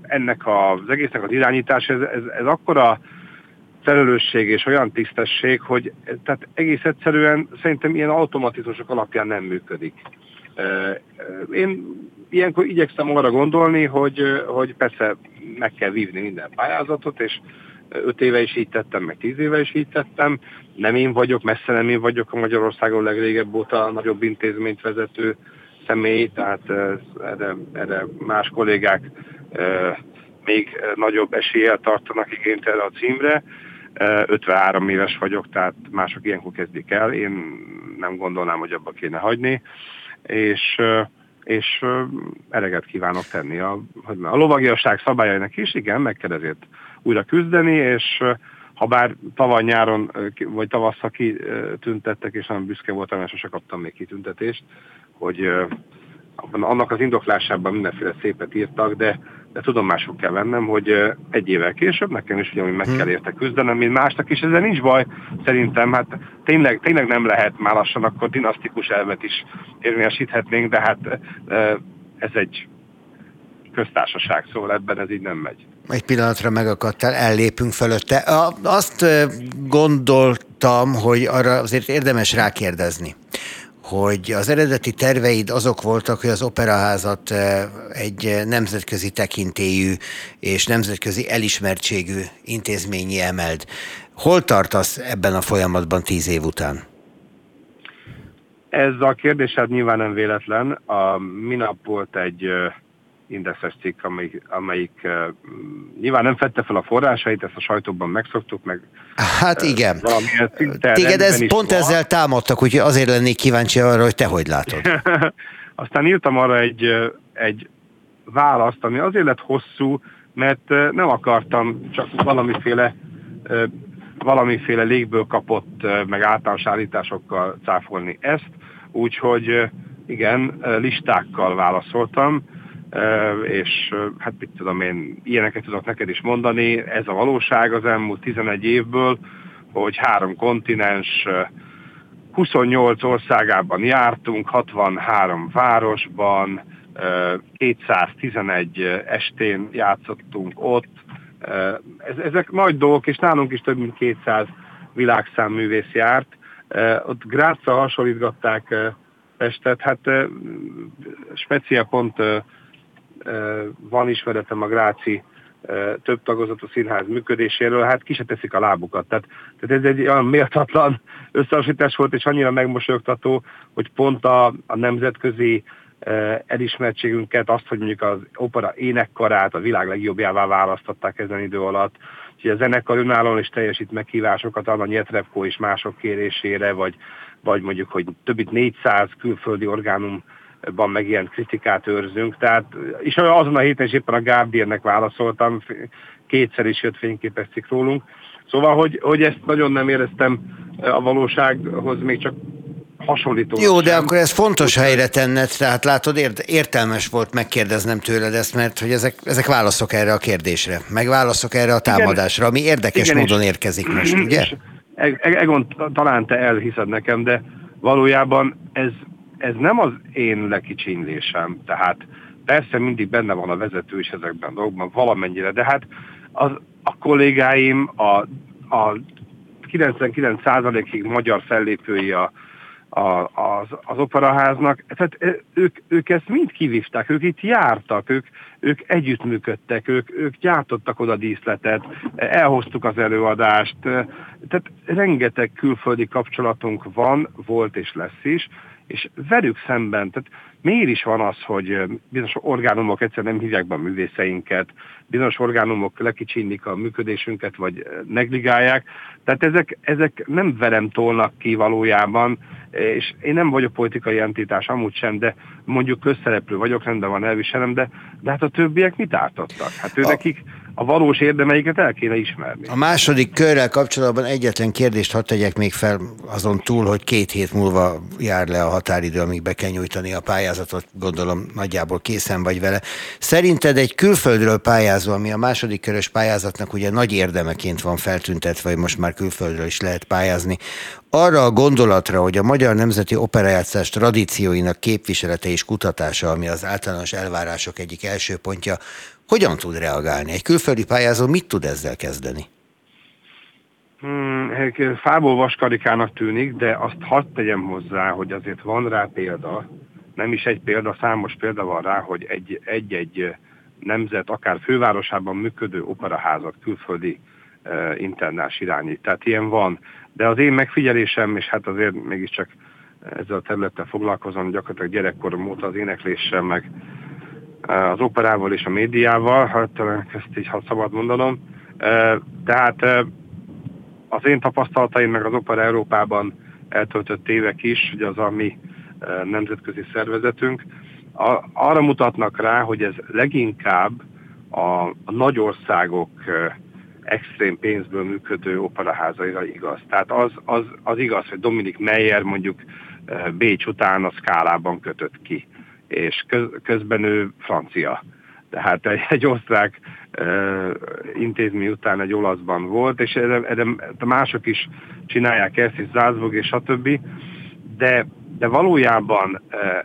ennek az egésznek az irányítás, ez, ez, ez akkora felelősség és olyan tisztesség, hogy tehát egész egyszerűen szerintem ilyen automatizmusok alapján nem működik. Én ilyenkor igyekszem arra gondolni, hogy, hogy persze meg kell vívni minden pályázatot, és öt éve is így tettem, meg tíz éve is így tettem. Nem én vagyok, messze nem én vagyok a Magyarországon legrégebb óta a nagyobb intézményt vezető személy, tehát erre, erre más kollégák még nagyobb eséllyel tartanak igényt erre a címre. ötvenhárom éves vagyok, tehát mások ilyenkor kezdik el. Én nem gondolnám, hogy abba kéne hagyni. És, és eleget kívánok tenni. A, a lovagiasság szabályainak is, igen, meg kell ezért újra küzdeni, és ha bár tavaly nyáron, vagy tavasszal kitüntettek, és nem büszke voltam, mert sose kaptam még kitüntetést, hogy annak az indoklásában mindenféle szépet írtak, de, de tudomásul kell vennem, hogy egy évvel később nekem is ugyanúgy meg kell érte küzdenem, mint másnak, és ezzel nincs baj, szerintem, hát tényleg, tényleg nem lehet már lassan, akkor dinasztikus elvet is érvényesíthetnénk, de hát ez egy köztársaság, szóval ebben ez így nem megy. Egy pillanatra megakadtál, ellépünk fölötte. A, azt gondoltam, hogy arra azért érdemes rákérdezni, hogy az eredeti terveid azok voltak, hogy az Operaházat egy nemzetközi tekintélyű és nemzetközi elismertségű intézményi emeld. Hol tartasz ebben a folyamatban tíz év után? Ez a kérdésed nyilván nem véletlen. A minap volt egy indexes cikk, amelyik, amelyik nyilván nem fedte fel a forrásait, ezt a sajtóban megszoktuk, meg... Hát igen. Téged ez pont van. Ezzel támadtak, úgyhogy azért lennék kíváncsi arra, hogy te hogy látod. Aztán írtam arra egy, egy választ, ami azért lett hosszú, mert nem akartam csak valamiféle... valamiféle légből kapott, meg általános állításokkal cáfolni ezt, úgyhogy igen, listákkal válaszoltam, és hát mit tudom én, ilyeneket tudok neked is mondani, ez a valóság az elmúlt tizenegy évből, hogy három kontinens, huszonnyolc országában jártunk, hatvanhárom városban, kétszáztizenegy estén játszottunk ott. Ezek nagy dolgok, és nálunk is több mint kétszáz világszámművész járt. Ott Gráccal hasonlítgatták Pestet, hát speciál pont van ismeretem a gráci több tagozatú színház működéséről, hát ki se teszik a lábukat. Tehát, tehát ez egy olyan méltatlan összehasonlítás volt, és annyira megmosolyogtató, hogy pont a, a nemzetközi elismertségünket, azt, hogy mondjuk az opera énekkarát a világ legjobbjává választották ezen idő alatt, hogy a zenekar önállóan is teljesít meghívásokat Anna Nyetrevko és mások kérésére, vagy, vagy mondjuk, hogy több mint négyszáz külföldi orgánumban meg ilyen kritikát őrzünk. Tehát, és azon a héten is éppen a Gárdiernek válaszoltam, kétszer is jött fényképes cikk rólunk. Szóval, hogy, hogy ezt nagyon nem éreztem a valósághoz még csak hasonlító. Jó, de sem. Akkor ez fontos helyre tenned, tehát látod, értelmes volt megkérdeznem tőled ezt, mert hogy ezek, ezek válaszok erre a kérdésre, meg válaszok erre a támadásra, ami érdekes igen, módon és, érkezik most, ugye? Egon, talán te elhiszed nekem, de valójában ez, ez nem az én lekicsinlésem, tehát persze mindig benne van a vezető is ezekben a dolgokban, valamennyire, de hát az, a kollégáim a, a kilencvenkilenc százalékig magyar fellépői a A, az, az operaháznak, tehát ők, ők ezt mind kivívták, ők itt jártak, ők, ők együttműködtek, ők, ők gyártottak oda díszletet, elhoztuk az előadást, tehát rengeteg külföldi kapcsolatunk van, volt és lesz is, és velük szemben, tehát miért is van az, hogy bizonyos orgánumok egyszerűen nem hívják be a művészeinket, bizonyos orgánumok lekicsinlik a működésünket, vagy negligálják, tehát ezek, ezek nem velem tolnak ki valójában, és én nem vagyok politikai entitás, amúgy sem, de mondjuk közszereplő vagyok, rendben van, elviselem, de, de hát a többiek mit ártottak? Hát ő nekik a valós érdemeiket el kéne ismerni. A második körrel kapcsolatban egyetlen kérdést hadd tegyek még fel azon túl, hogy két hét múlva jár le a határidő, amíg be kell nyújtani a pályázatot, gondolom nagyjából készen vagy vele. Szerinted egy külföldről pályázó, ami a második körös pályázatnak ugye nagy érdemeként van feltüntetve, vagy most már külföldről is lehet pályázni, arra a gondolatra, hogy a magyar nemzeti operajátszás tradícióinak képviselete és kutatása, ami az általános elvárások egyik első pontja, hogyan tud reagálni? Egy külföldi pályázó mit tud ezzel kezdeni? Hmm, fából vaskarikának tűnik, de azt hadd tegyem hozzá, hogy azért van rá példa, nem is egy példa, számos példa van rá, hogy egy, egy-egy nemzet, akár fővárosában működő operaházat külföldi eh, internáns irányít. Tehát ilyen van. De az én megfigyelésem, és hát azért mégiscsak ezzel a területtel foglalkozom, gyakorlatilag gyerekkorom óta az énekléssel, meg az operával és a médiával, hát ezt így ha szabad mondanom. Tehát az én tapasztalataim, meg az Opera Európában eltöltött évek is, ugye az a mi nemzetközi szervezetünk, arra mutatnak rá, hogy ez leginkább a nagy országok extrém pénzből működő operaházaira igaz. Tehát az, az, az igaz, hogy Dominik Meyer mondjuk Bécs után a Skálában kötött ki, és köz, közben ő francia. Tehát egy, egy osztrák uh, intézmény után egy olaszban volt, és erre, erre mások is csinálják ezt, és Salzburg, és stb. De, de valójában uh,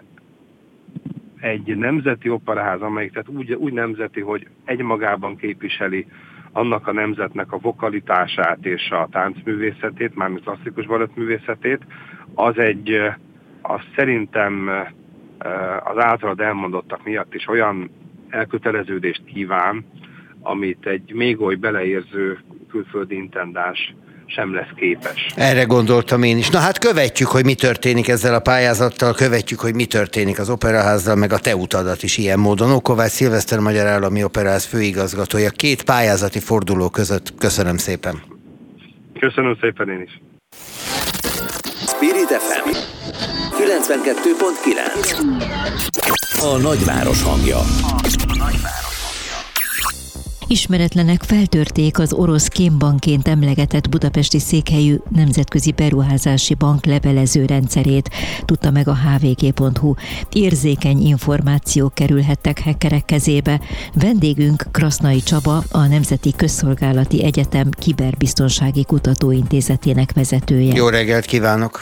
egy nemzeti operaház, amelyik tehát úgy, úgy nemzeti, hogy egymagában képviseli annak a nemzetnek a vokalitását és a táncművészetét, mármint klasszikus balettművészetét, az egy, az szerintem az általad elmondottak miatt is olyan elköteleződést kíván, amit egy még oly beleérző külföldi intendáns sem lesz képes. Erre gondoltam én is. Na hát követjük, hogy mi történik ezzel a pályázattal, követjük, hogy mi történik az Operaházzal, meg a te utadat is ilyen módon. Ókovács Szilveszter, Magyar Állami Operaház főigazgatója. Két pályázati forduló között. Köszönöm szépen. Köszönöm szépen én is. Spirit ef em kilencvenkettő pont kilenc. A nagyváros hangja. Ismeretlenek feltörték az orosz kémbankként emlegetett budapesti székhelyű Nemzetközi Beruházási Bank levelező rendszerét, tudta meg a hvg pont hu. Érzékeny információk kerülhettek hackerek kezébe. Vendégünk Krasznay Csaba, a Nemzeti Közszolgálati Egyetem Kiberbiztonsági Kutatóintézetének vezetője. Jó reggelt kívánok!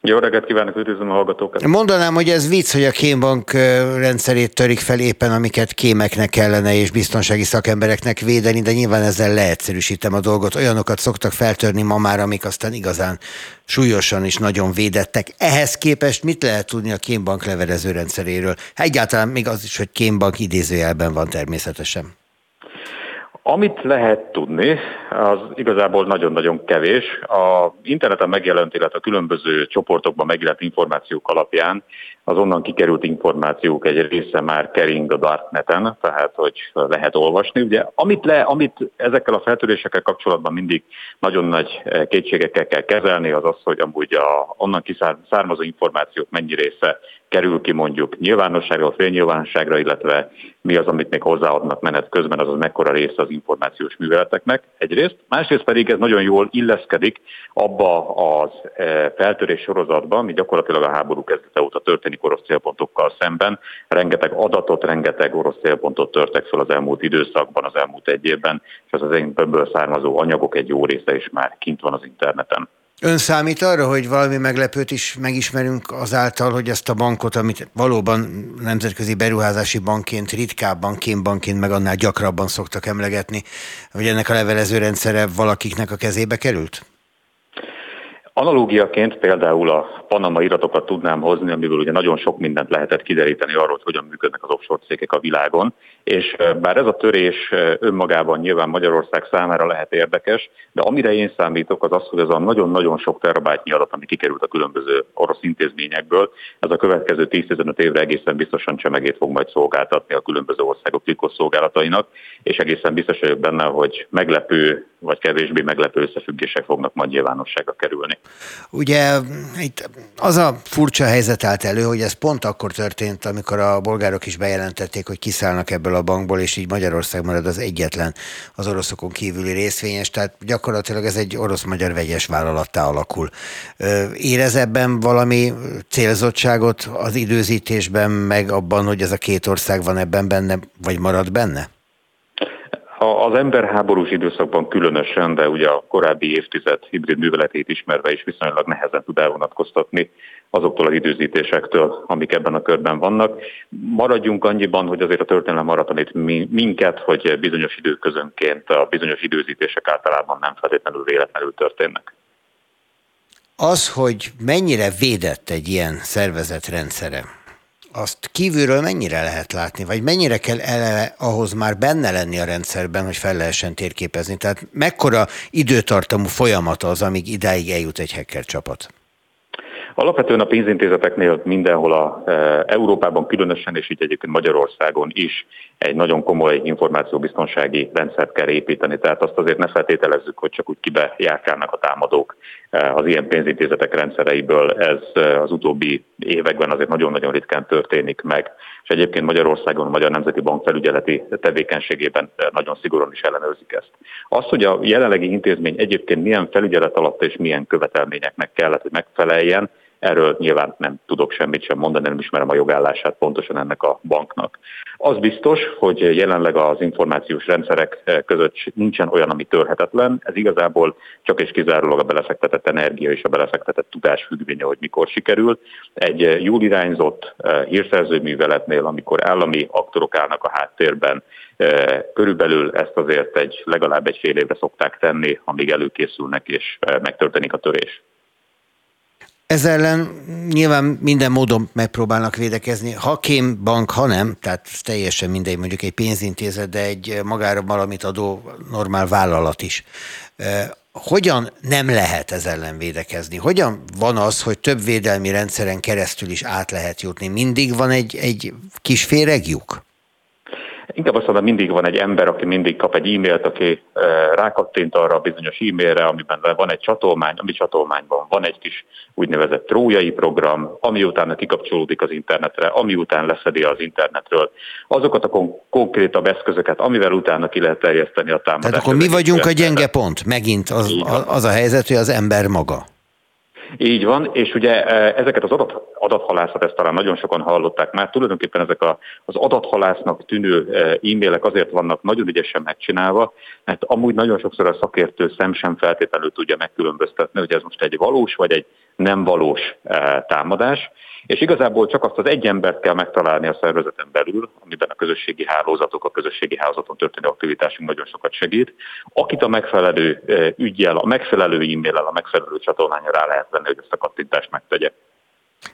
Jó reggelt kívánok, üdvözlöm a hallgatókat! Mondanám, hogy ez vicc, hogy a kémbank rendszerét törik fel éppen, amiket kémeknek kellene és biztonsági szakembereknek védeni, de nyilván ezzel leegyszerűsítem a dolgot. Olyanokat szoktak feltörni ma már, amik aztán igazán súlyosan is nagyon védettek. Ehhez képest mit lehet tudni a kémbank levelező rendszeréről? Hát egyáltalán még az is, hogy kémbank idézőjelben van természetesen. Amit lehet tudni, az igazából nagyon-nagyon kevés. A interneten megjelent, illetve a különböző csoportokban megjelent információk alapján az onnan kikerült információk egy része már kering a darkneten, tehát hogy lehet olvasni. Ugye, amit, le, amit ezekkel a feltörésekkel kapcsolatban mindig nagyon nagy kétségekkel kell kezelni, az az, hogy amúgy a, onnan kiszármazó információk mennyi része kerül ki mondjuk nyilvánosságra, félnyilvánosságra, illetve mi az, amit még hozzáadnak menet közben, azaz mekkora része az információs műveleteknek egyrészt. Másrészt pedig ez nagyon jól illeszkedik abba az feltörés sorozatba, ami gyakorlatilag a háború kezdete óta történik orosz célpontokkal szemben. Rengeteg adatot, rengeteg orosz célpontot törtek fel az elmúlt időszakban, az elmúlt egy évben, és az az ebből származó anyagok egy jó része is már kint van az interneten. Ön számít arra, hogy valami meglepőt is megismerünk azáltal, hogy ezt a bankot, amit valóban nemzetközi beruházási bankként, ritkábban, kémbankként, meg annál gyakrabban szoktak emlegetni, hogy ennek a levelező rendszere valakiknek a kezébe került? Analógiaként például a Panama iratokat tudnám hozni, amiből ugye nagyon sok mindent lehetett kideríteni arról, hogy hogyan működnek az offshore cégek a világon, és bár ez a törés önmagában nyilván Magyarország számára lehet érdekes, de amire én számítok, az az, hogy ez a nagyon-nagyon sok terabájtnyi adat, ami kikerült a különböző orosz intézményekből, ez a következő tíz-tizenöt évre egészen biztosan csemegét fog majd szolgáltatni a különböző országok titkosszolgálatainak, és egészen biztos vagyok benne, hogy meglepő vagy kevésbé meglepő összefüggések fognak majd nyilvánosságra kerülni. Ugye itt az a furcsa helyzet állt elő, hogy ez pont akkor történt, amikor a bolgárok is bejelentették, hogy kiszállnak ebből a bankból, és így Magyarország marad az egyetlen az oroszokon kívüli részvényes, tehát gyakorlatilag ez egy orosz-magyar vegyes vállalattá alakul. Érez ebben valami célzottságot az időzítésben, meg abban, hogy ez a két ország van ebben benne, vagy marad benne? Az emberháborús időszakban különösen, de ugye a korábbi évtized hibrid műveletét ismerve is viszonylag nehezen tud elvonatkoztatni azoktól az időzítésektől, amik ebben a körben vannak. Maradjunk annyiban, hogy azért a történelem maratonít minket, hogy bizonyos időközönként a bizonyos időzítések általában nem feltétlenül véletlenül történnek. Az, hogy mennyire védett egy ilyen szervezet rendszere, azt kívülről mennyire lehet látni, vagy mennyire kell eleve ahhoz már benne lenni a rendszerben, hogy fel lehessen térképezni? Tehát mekkora időtartamú folyamat az, amíg idáig eljut egy hacker csapat? Alapvetően a pénzintézeteknél mindenhol a e, Európában különösen, és így egyébként Magyarországon is egy nagyon komoly információbiztonsági rendszert kell építeni. Tehát azt azért ne feltételezzük, hogy csak úgy kibejárkálnak a támadók az ilyen pénzintézetek rendszereiből. Ez az utóbbi években azért nagyon-nagyon ritkán történik meg. És egyébként Magyarországon a Magyar Nemzeti Bank felügyeleti tevékenységében nagyon szigorúan is ellenőrzik ezt. Az, hogy a jelenlegi intézmény egyébként milyen felügyelet alatt és milyen követelményeknek kellett, hogy megfeleljen, Erről nyilván nem tudok semmit sem mondani, nem ismerem a jogállását pontosan ennek a banknak. Az biztos, hogy jelenleg az információs rendszerek között nincsen olyan, ami törhetetlen. Ez igazából csak és kizárólag a belefektetett energia és a belefektetett tudás függvénye, hogy mikor sikerül. Egy jól irányzott hírszerző műveletnél, amikor állami aktorok állnak a háttérben, körülbelül ezt azért egy, legalább egy fél évre szokták tenni, amíg előkészülnek és megtörténik a törés. Ez ellen nyilván minden módon megpróbálnak védekezni, ha kémbank, ha nem, tehát teljesen mindegy, mondjuk egy pénzintézet, de egy magára valamit adó normál vállalat is. Hogyan nem lehet ez ellen védekezni? Hogyan van az, hogy több védelmi rendszeren keresztül is át lehet jutni? Mindig van egy, egy kis féregjuk? Inkább azt mondom, mindig van egy ember, aki mindig kap egy e-mailt, aki rákattint arra a bizonyos e-mailre, amiben van egy csatolmány, ami csatolmányban van egy kis úgynevezett trójai program, ami utána kikapcsolódik az internetre, ami után leszedi az internetről azokat a kon- konkrétabb eszközöket, amivel utána ki lehet terjeszteni a támadást. Tehát akkor mi vagyunk a gyenge pont? Megint az, az a helyzet, hogy az ember maga. Így van, és ugye ezeket az adat, adathalászat, ezt talán nagyon sokan hallották már, tulajdonképpen ezek a, az adathalásznak tűnő e-mailek azért vannak nagyon ügyesen megcsinálva, mert amúgy nagyon sokszor a szakértő szem sem feltétlenül tudja megkülönböztetni, hogy ez most egy valós vagy egy nem valós támadás, és igazából csak azt az egy embert kell megtalálni a szervezeten belül, amiben a közösségi hálózatok, a közösségi hálózaton történő aktivitásunk nagyon sokat segít, akit a megfelelő üggyel, a megfelelő e-maillel, a megfelelő csatolmányra rá lehet venni, hogy ezt a kattintást megtegye.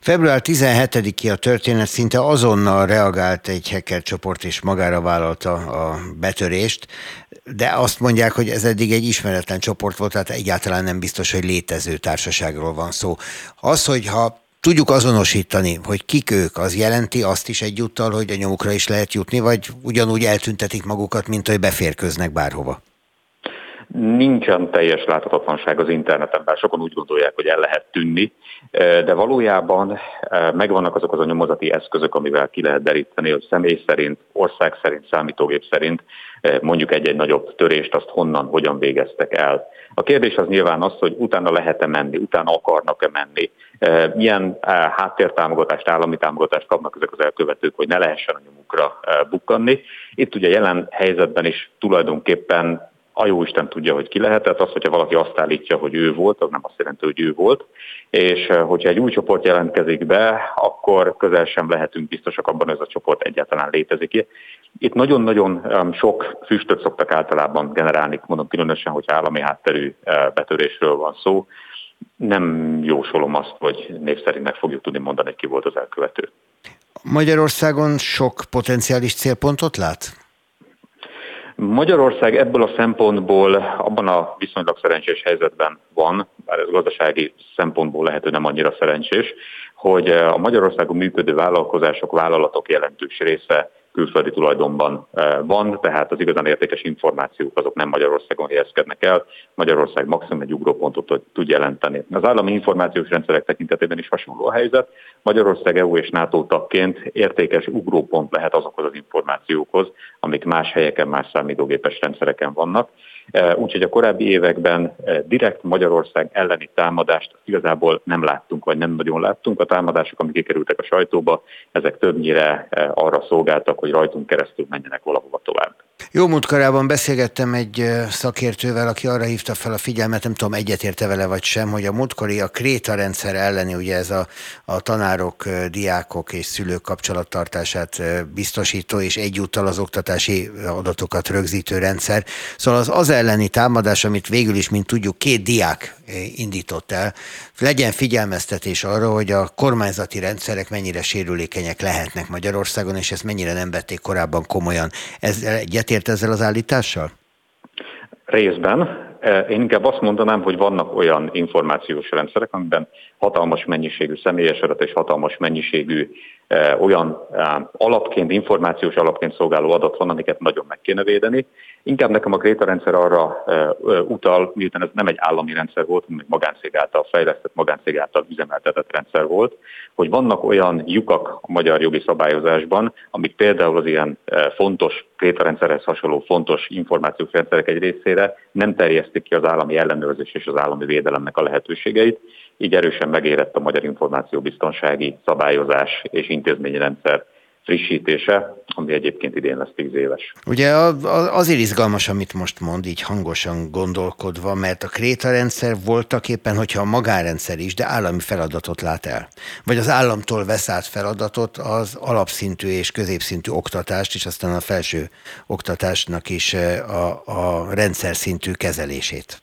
február tizenhetedike a történet, szinte azonnal reagált egy hacker csoport és magára vállalta a betörést, de azt mondják, hogy ez eddig egy ismeretlen csoport volt, tehát egyáltalán nem biztos, hogy létező társaságról van szó. Az, hogyha tudjuk azonosítani, hogy kik ők, az jelenti azt is egyúttal, hogy a nyomukra is lehet jutni, vagy ugyanúgy eltüntetik magukat, mint hogy beférkőznek bárhova? Nincsen teljes láthatatlanság az interneten, bár sokan úgy gondolják, hogy el lehet tűnni, de valójában megvannak azok az a nyomozati eszközök, amivel ki lehet deríteni, hogy személy szerint, ország szerint, számítógép szerint mondjuk egy-egy nagyobb törést, azt honnan, hogyan végeztek el. A kérdés az nyilván az, hogy utána lehet-e menni, utána akarnak-e menni, milyen háttértámogatást, állami támogatást kapnak ezek az elkövetők, hogy ne lehessen a nyomukra bukkanni. Itt ugye jelen helyzetben is tulajdonképpen a jóisten tudja, hogy ki lehet, tehát az, hogyha valaki azt állítja, hogy ő volt, az nem azt jelenti, hogy ő volt, és hogyha egy új csoport jelentkezik be, akkor közel sem lehetünk biztosak abban, hogy ez a csoport egyáltalán létezik. Itt nagyon-nagyon sok füstöt szoktak általában generálni, mondom különösen, hogy állami hátterű betörésről van szó. Nem jósolom azt, hogy név szerint meg fogjuk tudni mondani, hogy ki volt az elkövető. Magyarországon sok potenciális célpontot lát? Magyarország ebből a szempontból abban a viszonylag szerencsés helyzetben van, bár ez gazdasági szempontból lehet, hogy nem annyira szerencsés, hogy a Magyarországon működő vállalkozások, vállalatok jelentős része külföldi tulajdonban van, tehát az igazán értékes információk azok nem Magyarországon helyezkednek el, Magyarország maximum egy ugrópontot tud jelenteni. Az állami információs rendszerek tekintetében is hasonló a helyzet, Magyarország é u és NATO tagként értékes ugrópont lehet azokhoz az információkhoz, amik más helyeken, más számítógépes rendszereken vannak. Úgyhogy a korábbi években direkt Magyarország elleni támadást igazából nem láttunk, vagy nem nagyon láttunk. A támadások, amik kikerültek a sajtóba, ezek többnyire arra szolgáltak, hogy rajtunk keresztül menjenek valahova tovább. Jó múltkorában beszélgettem egy szakértővel, aki arra hívta fel a figyelmet, nem tudom, egyetérte vele vagy sem, hogy a múltkori a Kréta rendszer elleni, ugye ez a, a tanárok, diákok és szülők kapcsolattartását biztosító és egyúttal az oktatási adatokat rögzítő rendszer. Szóval az az elleni támadás, amit végül is, mint tudjuk, két diák indított el, legyen figyelmeztetés arra, hogy a kormányzati rendszerek mennyire sérülékenyek lehetnek Magyarországon, és ezt mennyire nem vették korábban komolyan. Ezzel egyetért ezzel az állítással? Részben. Én inkább azt mondanám, hogy vannak olyan információs rendszerek, amiben hatalmas mennyiségű személyes adat és hatalmas mennyiségű olyan alapként, információs alapként szolgáló adat van, amiket nagyon meg kéne védeni. Inkább nekem a Kréta rendszer arra utal, miután ez nem egy állami rendszer volt, hanem egy magáncég által fejlesztett, magáncég által üzemeltetett rendszer volt, hogy vannak olyan lyukak a magyar jogi szabályozásban, amik például az ilyen fontos, Kréta rendszerhez hasonló fontos információs rendszerek egy részére nem terjesztik ki az állami ellenőrzés és az állami védelemnek a lehetőségeit, így erősen megérett a magyar információbiztonsági szabályozás és intézményi rendszer frissítése, ami egyébként idén lesz tíz éves. Ugye azért izgalmas, amit most mond, így hangosan gondolkodva, mert a Kréta rendszer voltak éppen, hogyha a magánrendszer is, de állami feladatot lát el. Vagy az államtól vesz át feladatot, az alapszintű és középszintű oktatást, és aztán a felső oktatásnak is a, a rendszer szintű kezelését.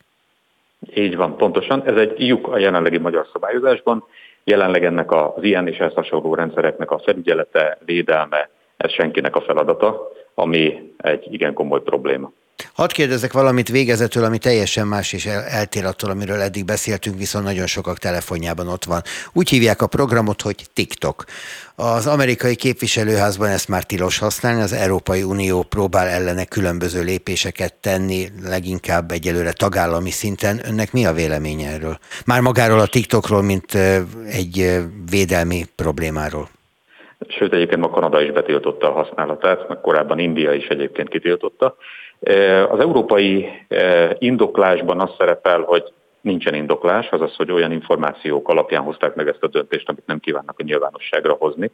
Így van, pontosan. Ez egy lyuk a jelenlegi magyar szabályozásban. Jelenleg ennek az ilyen és ehhez hasonló rendszereknek a felügyelete, védelme, ez senkinek a feladata, ami egy igen komoly probléma. Hadd kérdezek valamit végezetül, ami teljesen más és eltér attól, amiről eddig beszéltünk, viszont nagyon sokak telefonjában ott van. Úgy hívják a programot, hogy TikTok. Az amerikai képviselőházban ezt már tilos használni, az Európai Unió próbál ellene különböző lépéseket tenni, leginkább egyelőre tagállami szinten. Önnek mi a véleménye erről? Már magáról a TikTokról, mint egy védelmi problémáról. Sőt, egyébként ma Kanada is betiltotta a használatát, meg korábban India is egyébként kitiltotta. Az európai indoklásban az szerepel, hogy nincsen indoklás, azaz, hogy olyan információk alapján hozták meg ezt a döntést, amit nem kívánnak a nyilvánosságra hozni.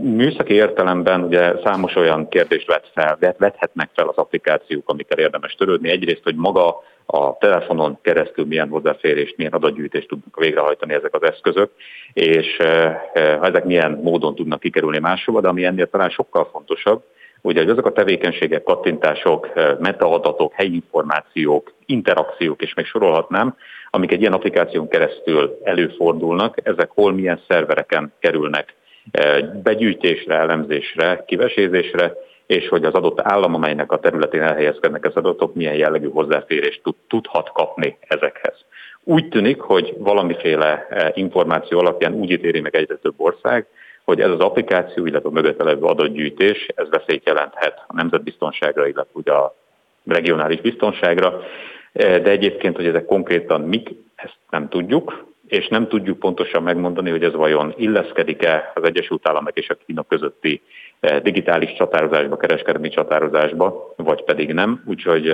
Műszaki értelemben ugye számos olyan kérdést vet fel, vethetnek fel az applikációk, amikkel érdemes törődni. Egyrészt, hogy maga a telefonon keresztül milyen hozzáférést, milyen adatgyűjtést tudnak végrehajtani ezek az eszközök, és ezek milyen módon tudnak kikerülni máshova, de ami ennél talán sokkal fontosabb, ugye, hogy azok a tevékenységek, kattintások, metaadatok, helyi információk, interakciók, és még sorolhatnám, amik egy ilyen applikáción keresztül előfordulnak, ezek hol milyen szervereken kerülnek begyűjtésre, elemzésre, kivesézésre, és hogy az adott állam, amelynek a területén elhelyezkednek az adatok, milyen jellegű hozzáférést tud, tudhat kapni ezekhez. Úgy tűnik, hogy valamiféle információ alapján úgy ítéli meg egyre több ország, hogy ez az applikáció, illetve a mögötte levő adatgyűjtés, ez veszélyt jelenthet a nemzetbiztonságra, illetve ugye a regionális biztonságra, de egyébként, hogy ezek konkrétan mik, ezt nem tudjuk, és nem tudjuk pontosan megmondani, hogy ez vajon illeszkedik-e az Egyesült Államok és a Kína közötti digitális csatározásba, kereskedelmi csatározásba, vagy pedig nem, úgyhogy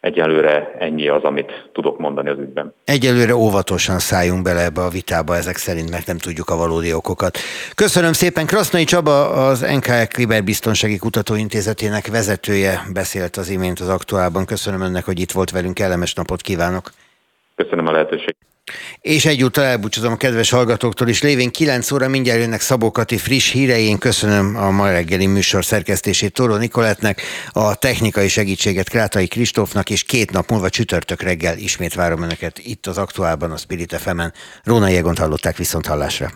egyelőre ennyi az, amit tudok mondani az ügyben. Egyelőre óvatosan szálljunk bele ebbe a vitába, ezek szerint meg nem tudjuk a valódi okokat. Köszönöm szépen, Krasznay Csaba, az en ká e Kiberbiztonsági Kutatóintézetének vezetője beszélt az imént az Aktuálban. Köszönöm önnek, hogy itt volt velünk, kellemes napot kívánok. Köszönöm a lehetőséget. És egyúttal elbúcsúzom a kedves hallgatóktól is. Lévén kilenc óra mindjárt jönnek Szabó Kati friss hírei. Én köszönöm a ma reggeli műsor szerkesztését Toró Nikolettnek, a technikai segítséget Kátai Kristófnak, és két nap múlva csütörtök reggel ismét várom önöket itt az Aktuálban, a Spirit ef emen. Rónai Egont hallották, viszont hallásra.